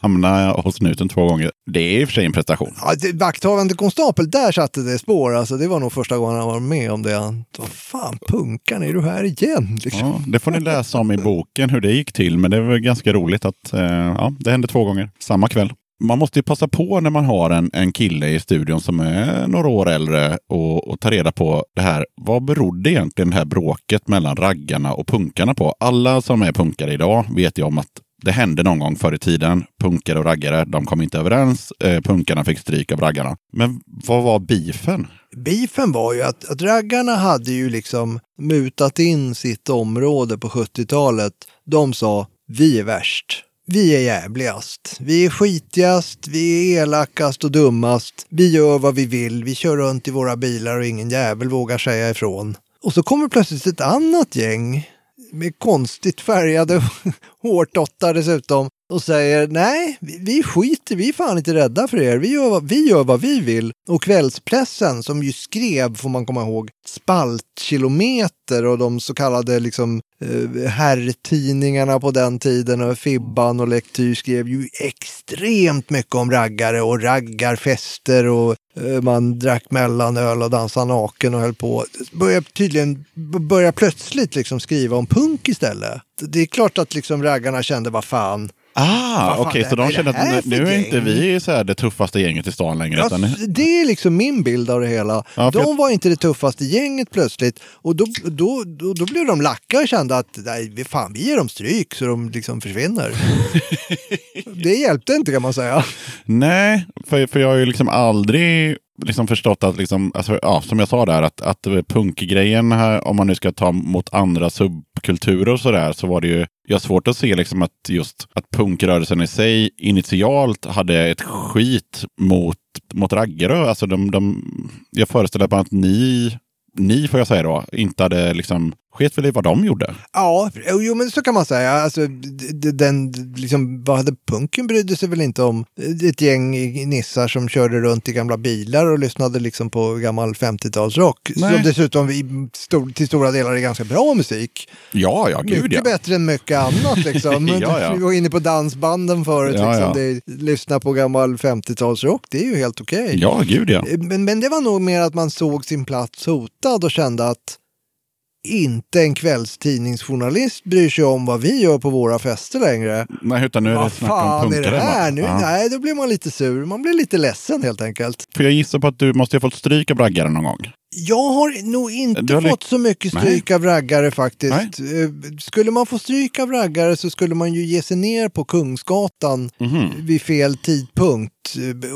hamna hos snuten två gånger. Det är i och för sig en prestation. Ja, det, vakthavande konstapel, där satte det spår. Alltså, det var nog första gången han var med om det. Vad fan, punkan, är du här igen? Liksom. Ja, det får ni läsa om i boken hur det gick till. Men det var ganska roligt att eh, ja, det hände två gånger samma kväll. Man måste ju passa på när man har en, en kille i studion som är några år äldre och, och ta reda på det här. Vad berodde egentligen det här bråket mellan raggarna och punkarna på? Alla som är punkare idag vet ju om att det hände någon gång förr i tiden. Punkare och raggare, de kom inte överens. Eh, punkarna fick stryk av raggarna. Men vad var beefen? Beefen var ju att, att raggarna hade ju liksom mutat in sitt område på sjuttiotalet. De sa, vi är värst. Vi är jävligast. Vi är skitigast. Vi är elakast och dummast. Vi gör vad vi vill. Vi kör runt i våra bilar och ingen jävel vågar säga ifrån. Och så kommer plötsligt ett annat gäng med konstigt färgade hårtottar dessutom och säger nej, vi, vi skiter, vi är fan inte rädda för er, vi gör, vi gör vad vi vill. Och kvällspressen som ju skrev, får man komma ihåg, spaltkilometer och de så kallade liksom eh, herrtidningarna på den tiden och Fibban och Lektyr skrev ju extremt mycket om raggare och raggarfester och eh, man drack mellanöl och dansade naken och höll på. Började tydligen, började plötsligt liksom skriva om punk istället. Det är klart att liksom raggarna kände, vad fan. Ah, okej, okay, så de kände att nu är inte vi så här det tuffaste gänget i stan längre. Ja, utan... det är liksom min bild av det hela. Ja, de jag... var inte det tuffaste gänget plötsligt. Och då, då, då, då blev de lacka och kände att nej, fan, vi ger dem stryk så de liksom försvinner. Det hjälpte inte kan man säga. Nej, för, för jag har ju liksom aldrig... liksom förstått att, liksom, alltså, ja, som jag sa där, att, att punkgrejen här, om man nu ska ta mot andra subkulturer och sådär, så var det ju, jag har svårt att se liksom att just att punkrörelsen i sig initialt hade ett skit mot, mot raggare. Alltså de, de, jag föreställer mig att ni, ni får jag säga då, inte hade liksom sket för det vad de gjorde. Ja, jo, men så kan man säga. Alltså, den, liksom, vad hade punken brydde sig väl inte om? Ett gäng nissar som körde runt i gamla bilar och lyssnade liksom på gammal femtiotalsrock. Som dessutom i stor, till stora delar är ganska bra musik. Ja, ja, gud mycket ja. Bättre än mycket annat liksom. ja, ja. Vi var inne på dansbanden förut. Ja, liksom. Ja. Det, lyssna på gammal femtiotalsrock, det är ju helt okej. Okay. Ja, gud ja. Men, men det var nog mer att man såg sin plats hotad och kände att inte en kvällstidningsjournalist bryr sig om vad vi gör på våra fester längre. Nej, utan nu är det snack om punkare. Vad fan är det här nu? Ja. Nej, då blir man lite sur. Man blir lite ledsen helt enkelt. För jag gissar på att du måste ha fått stryk av raggare någon gång. Jag har nog inte har fått lik... så mycket stryk Nej. Av raggare faktiskt. Nej. Skulle man få stryk av raggare så skulle man ju ge sig ner på Kungsgatan mm-hmm. vid fel tidpunkt.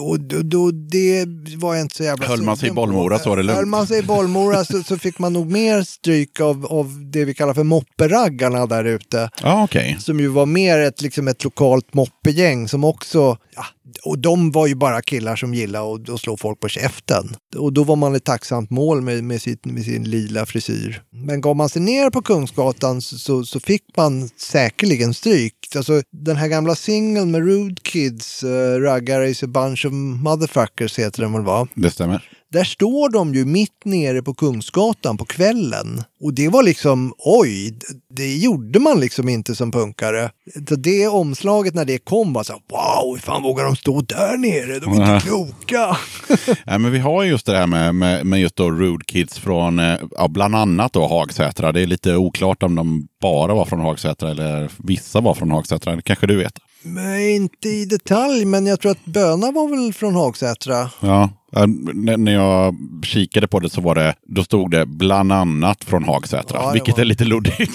Och då, då, det var inte så jävla... Höll man sig i Bollmora så var det lugnt. Höll man sig i Bollmora så, så fick man nog mer stryk av, av det vi kallar för mopperaggarna där ute. Ah, okay. Som ju var mer ett, liksom ett lokalt moppegäng som också ja, och de var ju bara killar som gillade att slå folk på käften. Och då var man ett tacksamt mål med, med, sitt, med sin lila frisyr. Men gav man sig ner på Kungsgatan så, så fick man säkerligen stryk. Alltså den här gamla singeln med Rude Kids, uh, Raggar is a bunch of motherfuckers heter den väl va? Det stämmer. Där står de ju mitt nere på Kungsgatan på kvällen. Och det var liksom, oj, det gjorde man liksom inte som punkare. Så det omslaget när det kom var så här, wow, fan vågar de stå där nere? De är mm. inte kloka. Ja, men vi har ju just det här med, med, med just då Rude Kids från, ja, bland annat då Hagsätra. Det är lite oklart om de bara var från Hagsätra eller vissa var från Hagsätra. Det kanske du vet. Men inte i detalj, men jag tror att Böna var väl från Hagsätra. Ja. När jag kikade på det så var det, då stod det bland annat från Hagsätra, ja, vilket var... är lite luddigt.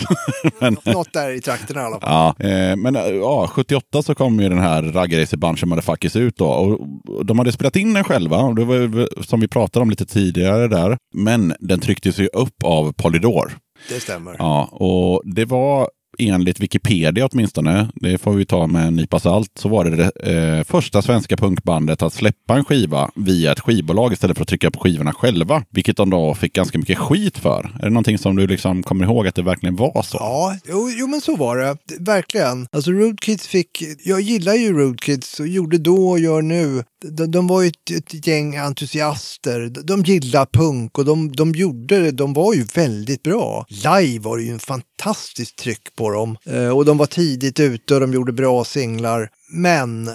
men... Något där i trakten i alla fall. Ja, eh, men ja, sjuttioåtta så kom ju den här raggarracerband som hade fuckats ut då. Och de hade spelat in den själva, och det var, som vi pratade om lite tidigare där. Men den trycktes ju upp av Polydor. Det stämmer. Ja, och det var... enligt Wikipedia åtminstone, det får vi ta med en nypa salt, så var det det eh, första svenska punkbandet att släppa en skiva via ett skivbolag istället för att trycka på skivorna själva, vilket de då fick ganska mycket skit för. Är det någonting som du liksom kommer ihåg att det verkligen var så? Ja, jo, jo men så var det. Verkligen. Alltså Rude Kids fick, jag gillar ju Rude Kids och gjorde då och gör nu. De, de var ju ett, ett gäng entusiaster. De, de gillade punk och de, de gjorde det. De var ju väldigt bra. Live var det ju en fantastisk tryck på dem. Eh, och de var tidigt ute och de gjorde bra singlar. Men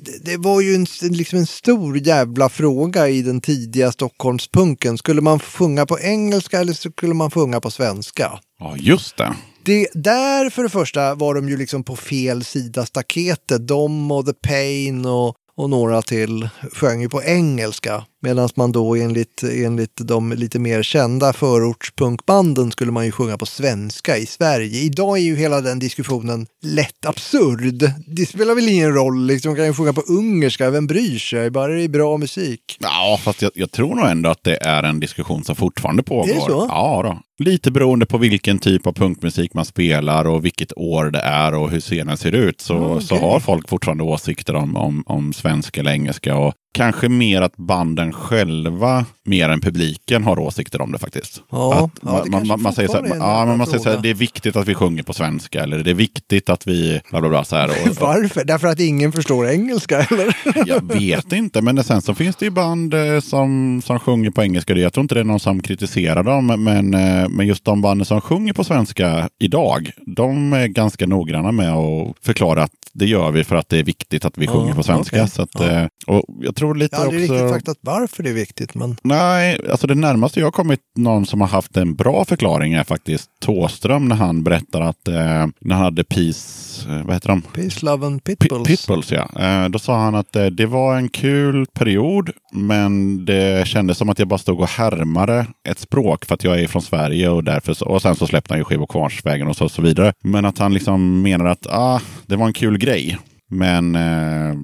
det, det var ju en, liksom en stor jävla fråga i den tidiga Stockholmspunken. Skulle man sjunga på engelska eller skulle man sjunga på svenska? Ja, just det. Det, där för det första var de ju liksom på fel sida staketet. De och The Pain och Och några till sjöng ju på engelska. Medan man då enligt, enligt de lite mer kända förortspunkbanden skulle man ju sjunga på svenska i Sverige. Idag är ju hela den diskussionen lätt absurd. Det spelar väl ingen roll. Liksom, kan ju sjunga på ungerska. Vem bryr sig? Bara det är bra musik. Ja, fast jag, jag tror nog ändå att det är en diskussion som fortfarande pågår. Är det så? Ja då. Lite beroende på vilken typ av punkmusik man spelar och vilket år det är och hur scenen ser ut. Så, mm, okay. så har folk fortfarande åsikter om, om, om svenska eller engelska och kanske mer att banden själva, mer än publiken, har åsikter om det faktiskt. Ja, att ja det man, man, man säger så här, ja, men man säger så här, det är viktigt att vi sjunger på svenska, eller det är viktigt att vi bla bla bla så här. Och, och. Varför? Därför att ingen förstår engelska, eller? Jag vet inte, men sen så finns det ju band som, som sjunger på engelska. Jag tror inte det är någon som kritiserar dem, men, men just de banden som sjunger på svenska idag, de är ganska noggranna med att förklara att det gör vi för att det är viktigt att vi sjunger mm, på svenska. Okay. Så att, ja. Och jag tror lite också... Jag hade också... riktigt sagt att varför det är viktigt, men... Nej, alltså det närmaste jag har kommit någon som har haft en bra förklaring är faktiskt Tåström när han berättar att eh, när han hade Peace... Eh, vad heter de? Peace, Love and Pitbulls. P- Pitbulls, ja. Eh, då sa han att eh, det var en kul period, men det kändes som att jag bara stod och härmade ett språk för att jag är från Sverige och därför... Så, och sen så släppte han ju skiv- och kvarnsvägen och så, och så vidare. Men att han liksom menar att ah, det var en kul grej, men eh,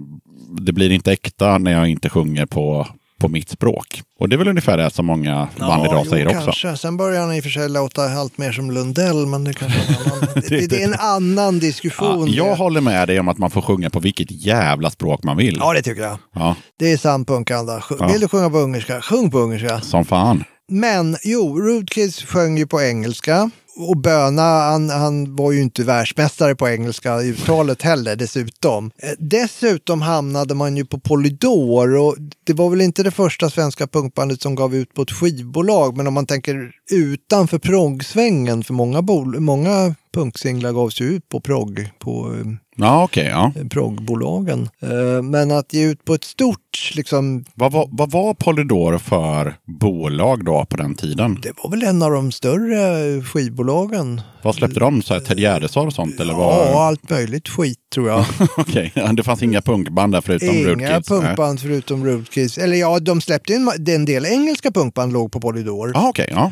det blir inte äkta när jag inte sjunger på, på mitt språk. Och det är väl ungefär det som många band idag säger kanske. Också. Sen börjar han i och för sig låta allt mer som Lundell, men det kanske det, det är en annan diskussion. Ja, jag håller med dig om att man får sjunga på vilket jävla språk man vill. Ja, det tycker jag. Ja. Det är sant punkanda. Vill ja. du sjunga på ungerska? Sjung på ungerska. Som fan. Men jo, Rude Kids sjöng ju på engelska. Och Böna, han, han var ju inte världsmästare på engelska uttalet heller dessutom. Dessutom hamnade man ju på Polydor och det var väl inte det första svenska punkbandet som gav ut på ett skivbolag. Men om man tänker utanför proggsvängen, för många, bol- många punksinglar gavs ju ut på progg på... Ja, okej, ja. Proggbolagen. Men att ge ut på ett stort liksom... Vad var, vad var Polydor för bolag då på den tiden? Det var väl en av de större skivbolagen. Vad släppte de? Så här Ted Gärdesar och sånt? Eller var... Ja, allt möjligt skit tror jag. Okej, okay. Det fanns inga punkband där förutom inga Rude Kids. Inga punkband nej. Förutom Rude Kids. Eller ja, de släppte en, en del engelska punkband låg på Polydor. Ja, okej, okay, ja.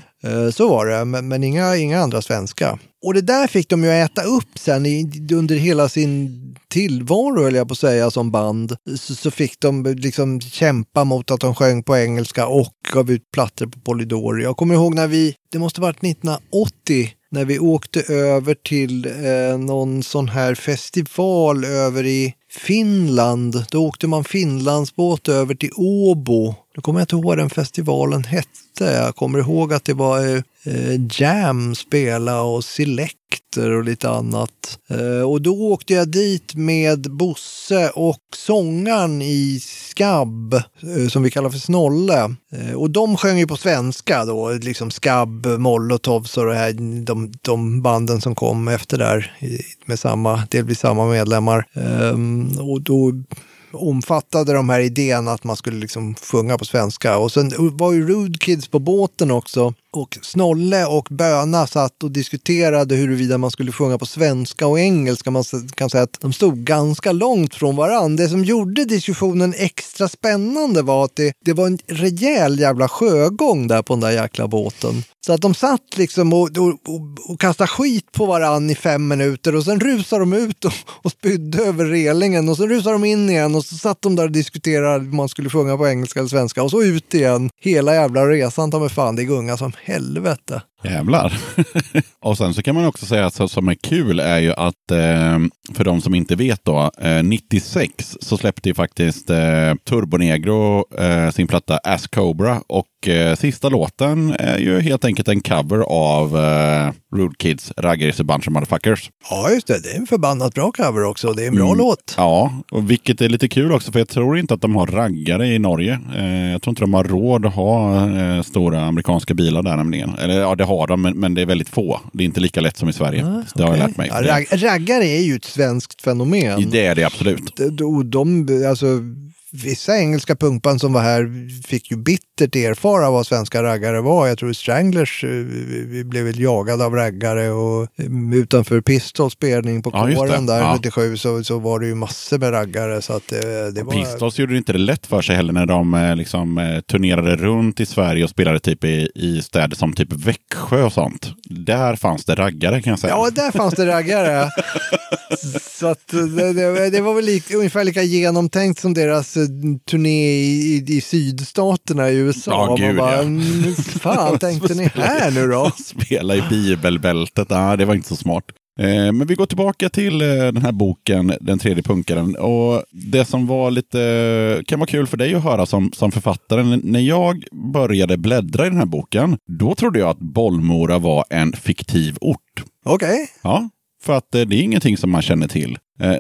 Så var det, men, men inga, inga andra svenska. Och det där fick de ju äta upp sen i, under hela sin tillvaro, eller jag på att säga, som band. Så, så fick de liksom kämpa mot att de sjöng på engelska och gav ut plattor på Polydor. Jag kommer ihåg när vi, det måste ha varit nittonhundraåttio, när vi åkte över till eh, någon sån här festival över i Finland. Då åkte man Finlandsbåt över till Åbo. Då kommer jag inte ihåg vad den festivalen hette. Jag kommer ihåg att det var eh, Jam spela och Selecter och lite annat. Eh, och då åkte jag dit med Bosse och sångaren i Skab, eh, som vi kallar för Snolle. Eh, och de sjöng ju på svenska då, liksom Skab, Molotovs och det här, de, de banden som kom efter där med samma, delvis samma medlemmar. Eh, och då omfattade de här idén att man skulle liksom sjunga på svenska. Och sen var ju Rude Kids på båten också. Och Snolle och Böna satt och diskuterade huruvida man skulle sjunga på svenska och engelska. Man kan säga att de stod ganska långt från varandra. Det som gjorde diskussionen extra spännande var att det, det var en rejäl jävla sjögång där på den där jäkla båten. Så att de satt liksom och, och, och, och kastade skit på varandra i fem minuter. Och sen rusade de ut och, och spydde över relingen. Och sen rusade de in igen och så satt de där och diskuterade om man skulle sjunga på engelska eller svenska. Och så ut igen. Hela jävla resan tar mig fan, det är gunga som helvete. Jävlar. Och sen så kan man också säga att så, som är kul är ju att eh, för de som inte vet då, eh, nittiosex så släppte ju faktiskt eh, Turbo Negro eh, sin platta Ass Cobra, och eh, sista låten är ju helt enkelt en cover av eh, Rude Kids Raggers A Bunch of Motherfuckers. Ja just det, det är en förbannat bra cover också, det är en bra mm. låt. Ja, och vilket är lite kul också för jag tror inte att de har raggare i Norge. Eh, jag tror inte de har råd att ha eh, stora amerikanska bilar där nämligen. Eller ja, det har de, men, men det är väldigt få. Det är inte lika lätt som i Sverige. Ah, det har okay. jag lärt mig. Ja, rag- raggare är ju ett svenskt fenomen. Det är det absolut. De, de, alltså, vissa engelska punkband som var här fick ju bittert erfara vad svenska raggare var. Jag tror Stranglers vi blev väl jagade av raggare, och utanför Pistols spelning på kåren ja, där ja. nittiosju så, så var det ju massor med raggare. Så att det, det var... Pistols gjorde inte det lätt för sig heller när de liksom turnerade runt i Sverige och spelade typ i, i städer som typ Växjö och sånt. Där fanns det raggare kan jag säga. Ja, där fanns det raggare. Så att det, det, det var väl lika, ungefär lika genomtänkt som deras turné i, i sydstaterna i U S A. Oh, gud, bara, ja. Fan tänkte ni här nu då? Spela i bibelbältet, ah, det var inte så smart. Eh, men vi går tillbaka till eh, den här boken, Den tredje punkaren. Och det som var lite, kan vara kul för dig att höra som, som författare. När jag började bläddra i den här boken, då trodde jag att Bollmora var en fiktiv ort. Okej. Okay. Ja, för att eh, det är ingenting som man känner till.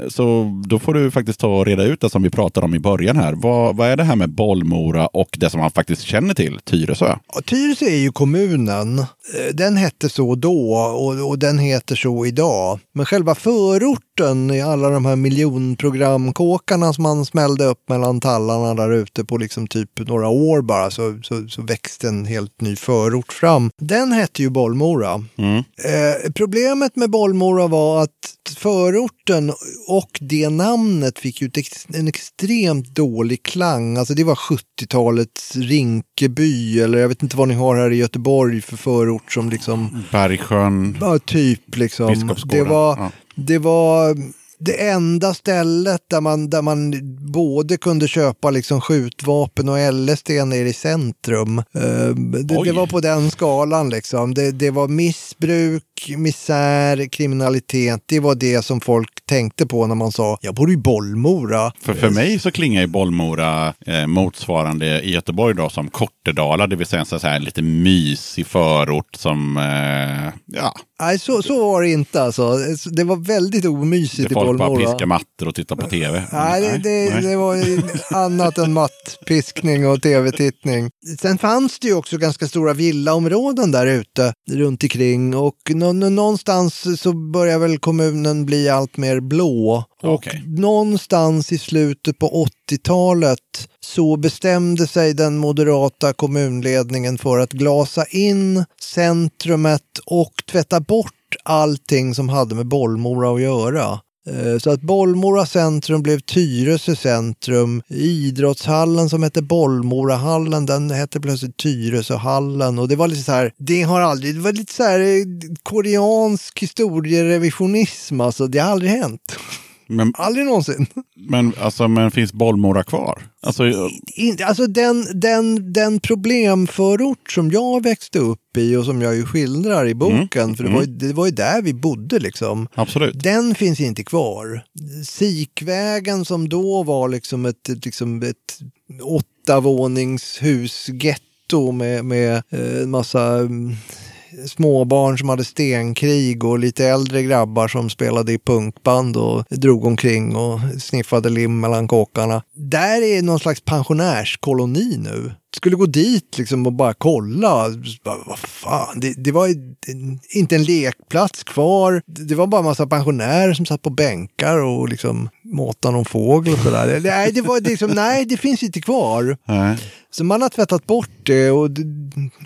Så då får du faktiskt ta och reda ut det som vi pratade om i början här. Vad, vad är det här med Bollmora och det som man faktiskt känner till, Tyresö? Ja, Tyresö är ju kommunen. Den hette så då och, och den heter så idag. Men själva förorten i alla de här miljonprogramkåkarna som man smällde upp mellan tallarna där ute på liksom typ några år bara så, så, så växte en helt ny förort fram. Den hette ju Bollmora. Mm. Eh, problemet med Bollmora var att förorten och det namnet fick ju en extremt dålig klang. Alltså det var sjuttiotalets Rinkeby, eller jag vet inte vad ni har här i Göteborg för förort som liksom... Bergsjön. Ja, typ liksom. Biskopsgården. Det var... Ja. Det var det enda stället där man, där man både kunde köpa liksom skjutvapen och L S D ner i centrum. Det, det var på den skalan liksom. Det, det var missbruk, misär, kriminalitet. Det var det som folk tänkte på när man sa, jag bor i Bollmora. För, för mig så klingar ju Bollmora eh, motsvarande i Göteborg då som Kortedala. Det vill säga så här, en lite mysig förort som, eh, ja... Nej, så, så var det inte alltså. Det var väldigt omysigt i Bollmora. Det var folk bara piska mattor och titta på tv. Nej, det, det, Nej. det var annat än mattpiskning och tv-tittning. Sen fanns det ju också ganska stora villaområden där ute runt omkring. Och någonstans så börjar väl kommunen bli allt mer blå. Och okay. någonstans i slutet på åttiotalet så bestämde sig den moderata kommunledningen för att glasa in centrumet och tvätta bort allting som hade med Bollmora att göra. Så att Bollmora centrum blev Tyresö centrum. Idrottshallen som hette Bollmorahallen, den hette plötsligt Tyresöhallen. Och det var lite så här, det har aldrig, det var lite så här koreansk historierevisionism, alltså det har aldrig hänt. Men, aldrig någonsin. Men, alltså, men finns Bollmora kvar? Alltså, jag... In, alltså den, den, den problemförort som jag växte upp i och som jag ju skildrar i boken, mm. för det, mm. var ju, det var ju där vi bodde liksom. Absolut. Den finns inte kvar. Sikvägen som då var liksom ett, liksom ett åttavåningshusgetto med, med en massa... småbarn som hade stenkrig och lite äldre grabbar som spelade i punkband och drog omkring och sniffade lim mellan kåkarna. Där är någon slags pensionärskoloni nu. Skulle gå dit liksom och bara kolla. Bara, vad fan? Det, det var inte en lekplats kvar. Det var bara en massa pensionärer som satt på bänkar och liksom måtade någon fågel och sådär. Nej, det var liksom, nej, det finns inte kvar. Nej. Så man har tvättat bort det och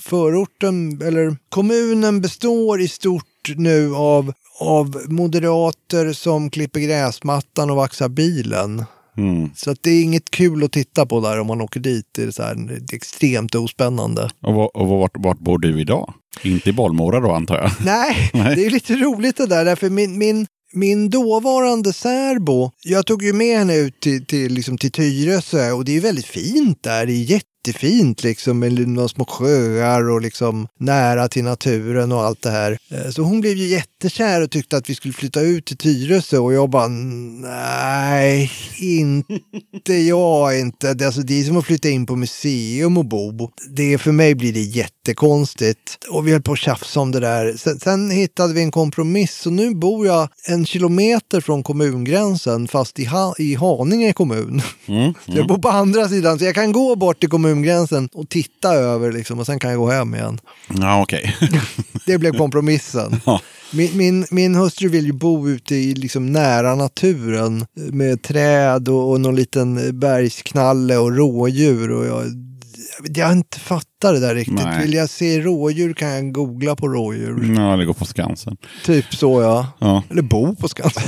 förorten, eller kommunen består i stort nu av, av moderater som klipper gräsmattan och vaxar bilen. Mm. Så att det är inget kul att titta på där om man åker dit. Det är, så här, det är extremt ospännande. Och, och vart, vart bor du idag? Inte i Bollmora då antar jag. Nej, Nej, det är lite roligt det där. Därför min... min Min dåvarande särbo, jag tog ju med henne ut till, till, liksom, till Tyresö och det är väldigt fint där, det är jättefint liksom med några små sjöar och liksom nära till naturen och allt det här. Så hon blev ju jättekär och tyckte att vi skulle flytta ut till Tyresö och jag bara, nej, inte jag inte. Det, alltså, det är som att flytta in på museum och bo. Det, för mig blir det jättekonstigt och vi höll på att tjafsa om det där. Sen, sen hittade vi en kompromiss och nu bor jag en kilometer från kommungränsen fast i, ha- i Haninge kommun. Mm, mm. Jag bor på andra sidan så jag kan gå bort till kommungränsen och titta över liksom, och sen kan jag gå hem igen. Ja, okej. Okay. Det blev kompromissen. Ja. Min, min, min hustru vill ju bo ute i liksom nära naturen med träd och, och någon liten bergsknalle och rådjur och jag Jag har inte fattat det där riktigt. Nej. Vill jag se rådjur kan jag googla på rådjur. Ja, eller gå på Skansen. Typ så, ja. ja. Eller bo på Skansen.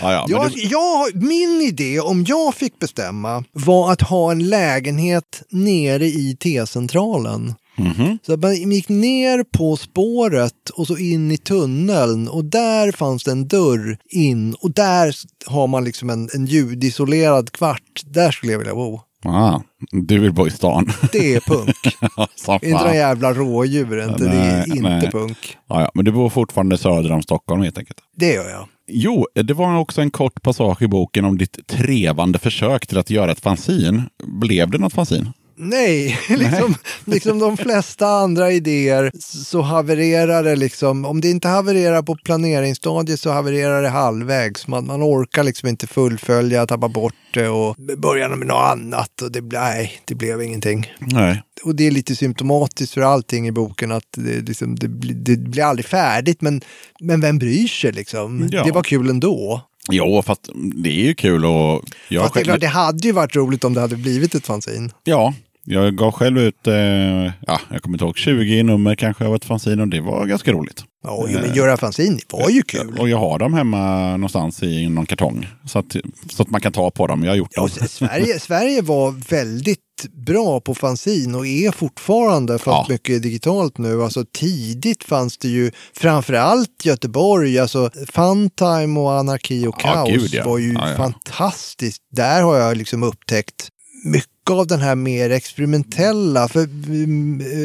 ja, ja, jag, du... jag, min idé, om jag fick bestämma, var att ha en lägenhet nere i T-centralen. Mm-hmm. Så man gick ner på spåret och så in i tunneln och där fanns det en dörr in och där har man liksom en, en ljudisolerad kvart. Där skulle jag vilja bo. Ah, du vill bo i stan. Det är punk. ja, inte de jävla rådjuren, det är inte nej. punk. Ja, ja, men du bor fortfarande söder om Stockholm helt enkelt. Det gör jag. Jo, det var också en kort passage i boken om ditt trevande försök till att göra ett fanzin. Blev det något fanzin? Nej, liksom, Nej. liksom de flesta andra idéer så havererar det liksom, om det inte havererar på planeringsstadiet så havererar det halvvägs. Man, man orkar liksom inte fullfölja, tappa bort det och börja med något annat och det, nej, det blev ingenting. Nej. Och det är lite symptomatiskt för allting i boken att det, liksom, det, det blir aldrig färdigt men, men vem bryr sig liksom? Ja. Det var kul ändå. Ja, fast det är ju kul och jag fast själv... det, det hade ju varit roligt om det hade blivit ett fanzin. Ja, jag gav själv ut eh, ja, jag kommer inte ihåg tjugo nummer kanske av ett fanzin och det var ganska roligt. Ja, jo, men göra fanzin var ju kul. Och jag har dem hemma någonstans i någon kartong så att, så att man kan ta på dem. Jag har gjort dem. Ja, Sverige, Sverige var väldigt bra på fanzin och är fortfarande för ja. mycket digitalt nu. Alltså tidigt fanns det ju framförallt Göteborg, alltså Funtime och Anarki och ja, Kaos gud, ja. var ju ja, ja. fantastiskt. Där har jag liksom upptäckt mycket av den här mer experimentella, för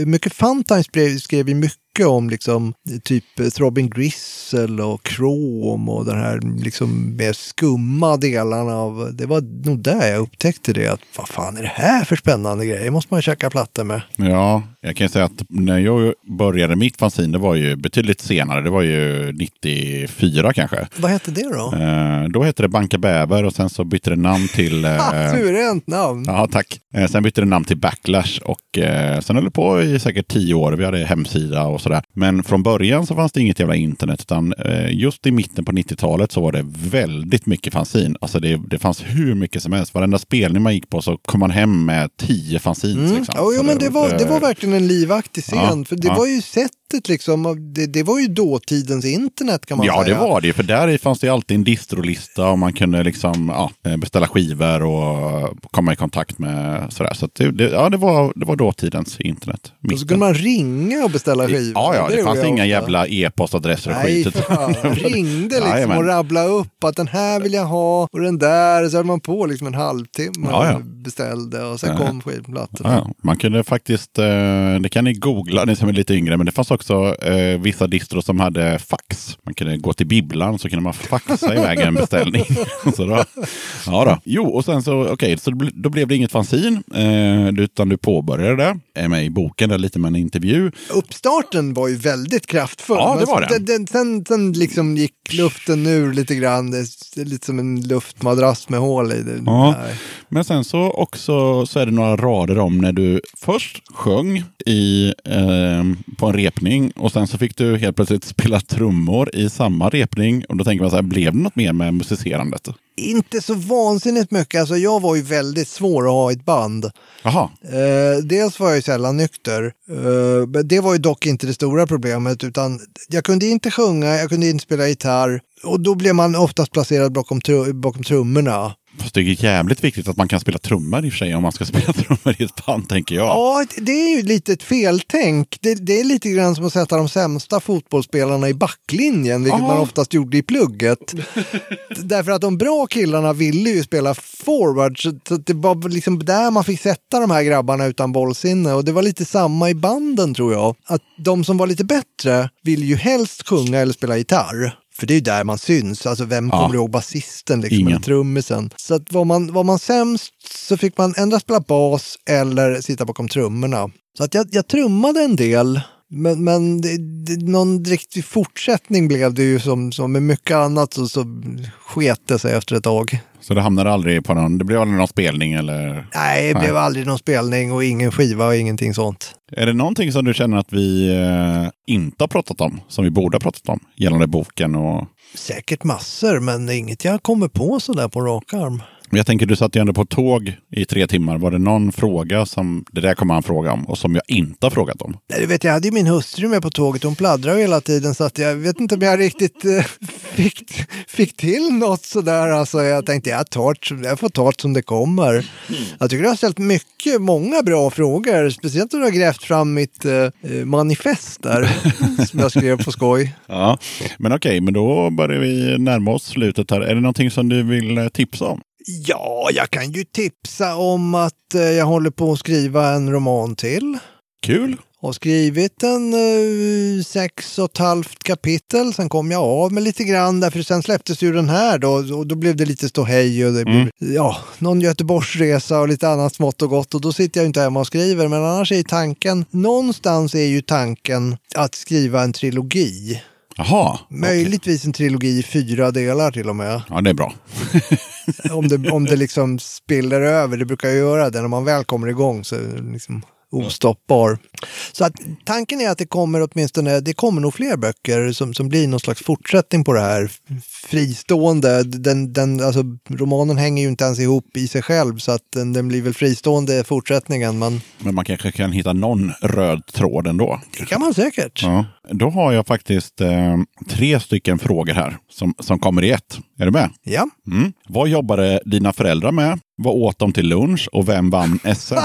mycket Funtime skrev, skrev ju mycket om liksom typ Throbbing Gristle och Chrome och den här liksom mer skumma delarna av, det var nog där jag upptäckte det att vad fan är det här för spännande grejer, måste man checka plattor med. Ja, jag kan ju säga att när jag började mitt fanzin, det var ju betydligt senare, det var ju nittiofyra kanske. Vad hette det då? Eh, då hette det Banka Bäver och sen så bytte det namn till... Eh, ha, surrent namn! Ja, tack. Eh, sen bytte det namn till Backlash och eh, sen höll det på i säkert tio år, vi hade hemsida och sådär. Men från början så fanns det inget jävla internet utan just i mitten på nittiotalet så var det väldigt mycket fanzin. Alltså det, det fanns hur mycket som helst. Varenda spelning man gick på så kom man hem med tio fanzins. Mm. Liksom. Ja, jo, men det, det, var, det var verkligen en livaktig scen. Ja, för det ja. var ju sett nätet liksom, det, det var ju dåtidens internet kan man ja, säga. Ja, det var det, för där fanns det alltid en distrolista och man kunde liksom ja, beställa skivor och komma i kontakt med sådär. Så det, det, ja, det, var, det var dåtidens internet. Och så kunde man ringa och beställa skivor. Ja, ja det, det fanns inga ofta. Jävla e-postadresser och nej, skit. Ringde liksom ja, och rabblade upp att den här vill jag ha och den där. Så hade man på liksom en halvtimme ja, ja. och beställde och sen ja. kom skivplattorna. Ja, ja. Man kunde faktiskt, det kan ni googla, ni som är lite yngre, men det fanns också eh, vissa distros som hade fax. Man kunde gå till bibblan så kunde man faxa iväg en beställning. Så då, ja då. Jo, och sen så, okej, okay, så då blev det inget fanzin eh, utan du påbörjade det. Är med i boken där lite med en intervju. Uppstarten var ju väldigt kraftfull. Ja, det var det. Den, den, den, den liksom gick luften ur lite grann. Det är lite som en luftmadrass med hål i det. Ja, där. Men sen så också så är det några rader om när du först sjöng i, eh, på en repning och sen så fick du helt plötsligt spela trummor i samma repning och då tänker man så här, blev det något mer med musicerandet? Inte så vansinnigt mycket. Alltså jag var ju väldigt svår att ha i ett band. Aha. Eh, dels var jag ju sällan nykter. Eh, det var ju dock inte det stora problemet utan jag kunde inte sjunga, jag kunde inte spela gitarr och då blev man oftast placerad bakom, tr- bakom trummorna. Fast det är jävligt viktigt att man kan spela trummor i och för sig om man ska spela trummor i ett band, tänker jag. Ja, det är ju lite ett feltänk. Det, det är lite grann som att sätta de sämsta fotbollsspelarna i backlinjen, vilket Aha. man oftast gjorde i plugget. Därför att de bra killarna ville ju spela forward, så, så det var liksom där man fick sätta de här grabbarna utan bollsinne. Och det var lite samma i banden, tror jag. Att de som var lite bättre ville ju helst sjunga eller spela gitarr. För det är ju där man syns. Alltså vem ja. kommer ihåg basisten liksom, Ingen. eller trummisen. Så att var man, var man sämst så fick man ändra spela bas eller sitta bakom trummorna. Så att jag, jag trummade en del. Men, men det, det, någon direkt fortsättning blev det ju som, som med mycket annat så, så skete sig efter ett tag. Så det hamnade aldrig på någon, det blev aldrig någon spelning eller? Nej, det blev Nej. aldrig någon spelning och ingen skiva och ingenting sånt. Är det någonting som du känner att vi eh, inte har pratat om, som vi borde ha pratat om gällande boken? Och... Säkert massor, men inget jag kommer på sådär på rak arm. Jag tänker, du satt ju ändå på tåg i tre timmar. Var det någon fråga som, det där kommer han fråga om och som jag inte har frågat om? Nej, du vet, jag hade ju min hustru med på tåget. Hon pladdrade hela tiden så att jag vet inte om jag riktigt eh, fick, fick till något sådär. Alltså, jag tänkte, jag, tart, jag får ta som det kommer. Mm. Jag tycker jag har ställt mycket, många bra frågor. Speciellt när du har grävt fram mitt eh, manifest där som jag skrev på skoj. Ja, men okej, men då börjar vi närma oss slutet här. Är det någonting som du vill tipsa om? Ja, jag kan ju tipsa om att jag håller på att skriva en roman till. Kul! Jag har skrivit en uh, sex och ett halvt kapitel. Sen kom jag av med lite grann därför sen släpptes ju den här då. Och då blev det lite ståhej och det mm. blev, ja, någon Göteborgsresa och lite annat smått och gott. Och då sitter jag ju inte hemma och skriver. Men annars är ju tanken, någonstans är ju tanken att skriva en trilogi. Jaha, möjligtvis okay. en trilogi i fyra delar till och med. Ja, det är bra. om, det, om det liksom spiller över, det brukar jag göra det. När man väl kommer igång så är det liksom ostoppbar. Så att, tanken är att det kommer åtminstone, det kommer nog fler böcker som, som blir någon slags fortsättning på det här fristående. Den, den, alltså, romanen hänger ju inte ens ihop i sig själv så att den, den blir väl fristående fortsättningen. Men... men man kanske kan hitta någon röd tråd ändå. Det kan man säkert. Ja. Då har jag faktiskt eh, tre stycken frågor här som, som kommer i ett. Är du med? Ja. Mm. Vad jobbade dina föräldrar med? Vad åt de till lunch? Och vem vann S M?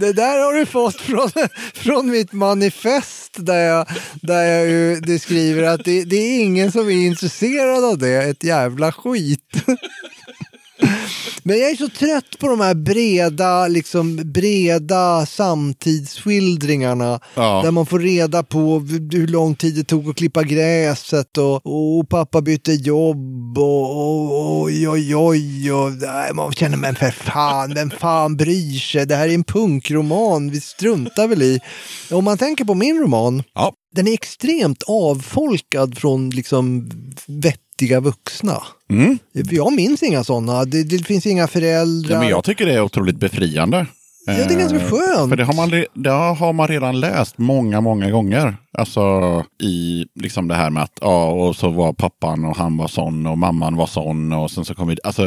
Det där har du fått från, från mitt manifest där jag, där jag ju, det skriver att det, det är ingen som är intresserad av det. Ett jävla skit. Men jag är så trött på de här breda, liksom, breda samtidsskildringarna ja. där man får reda på hur lång tid det tog att klippa gräset och, och pappa bytte jobb och, och oj, oj, oj, och nej, man känner, men för fan, vem fan bryr sig? Det här är en punkroman, vi struntar väl i. Om man tänker på min roman, ja. den är extremt avfolkad från liksom vettiga vuxna. Mm. Jag minns inga sådana. Det, det finns inga föräldrar. Ja, men jag tycker det är otroligt befriande. Ja, det är ganska skönt. För det har man, det har man redan läst många, många gånger. Alltså i liksom det här med att ja, och så var pappan och han var sån och mamman var sån och sen så kom vi... Alltså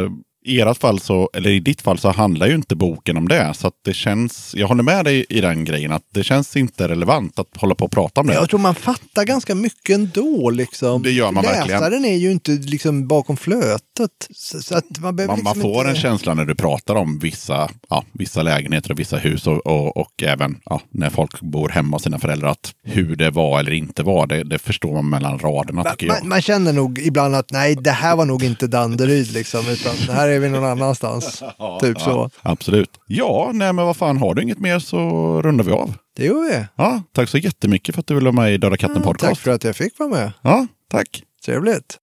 i ert fall så, eller i ditt fall så handlar ju inte boken om det. Så att det känns, jag håller med dig i den grejen att det känns inte relevant att hålla på och prata om det. Jag tror man fattar ganska mycket ändå liksom. Det gör man läsaren verkligen. Läsaren är ju inte liksom bakom flötet. Så, så att man, man, liksom man får inte... en känsla när du pratar om vissa, ja, vissa lägenheter och vissa hus och, och, och även ja, när folk bor hemma hos sina föräldrar att hur det var eller inte var, det, det förstår man mellan raderna tycker man, jag. Man, man känner nog ibland att nej, det här var nog inte Danderyd liksom, utan det här är vi någon annanstans. Ja, typ ja, så. Absolut. Ja, nej men vad fan, har du inget mer så rundar vi av. Det gör vi. Ja, tack så jättemycket för att du ville vara med i Döda katten podcast. Ja, tack för att jag fick vara med. Ja, tack. Trevligt.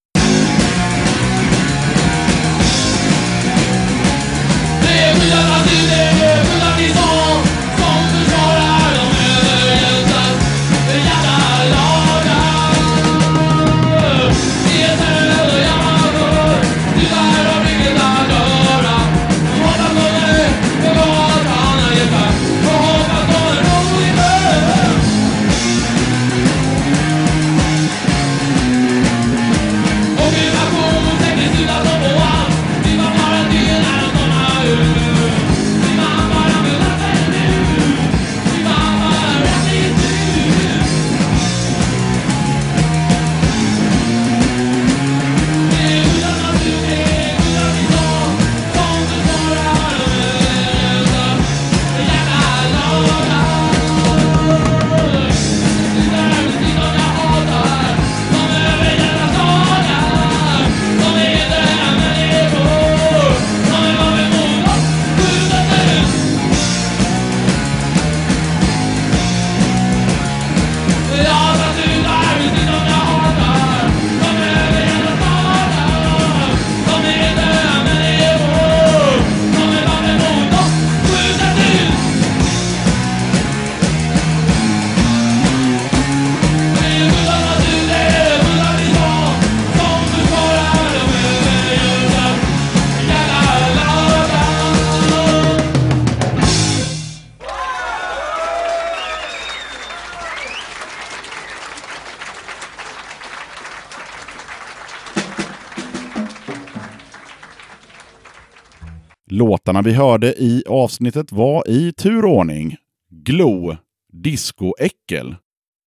Låtarna vi hörde i avsnittet var i turordning Glo, Disco Äckel,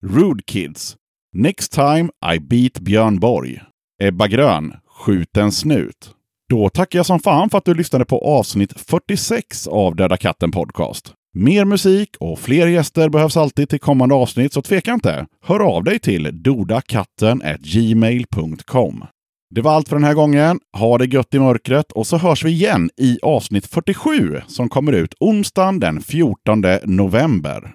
Rude Kids, Next Time I Beat Björn Borg, Ebba Grön, Skjut en snut. Då tackar jag som fan för att du lyssnade på avsnitt fyrtiosex av Döda katten podcast. Mer musik och fler gäster behövs alltid till kommande avsnitt, så tveka inte. Hör av dig till dodakatten at gmail dot com. Det var allt för den här gången. Ha det gött i mörkret och så hörs vi igen i avsnitt fyrtiosju som kommer ut onsdagen den fjortonde november.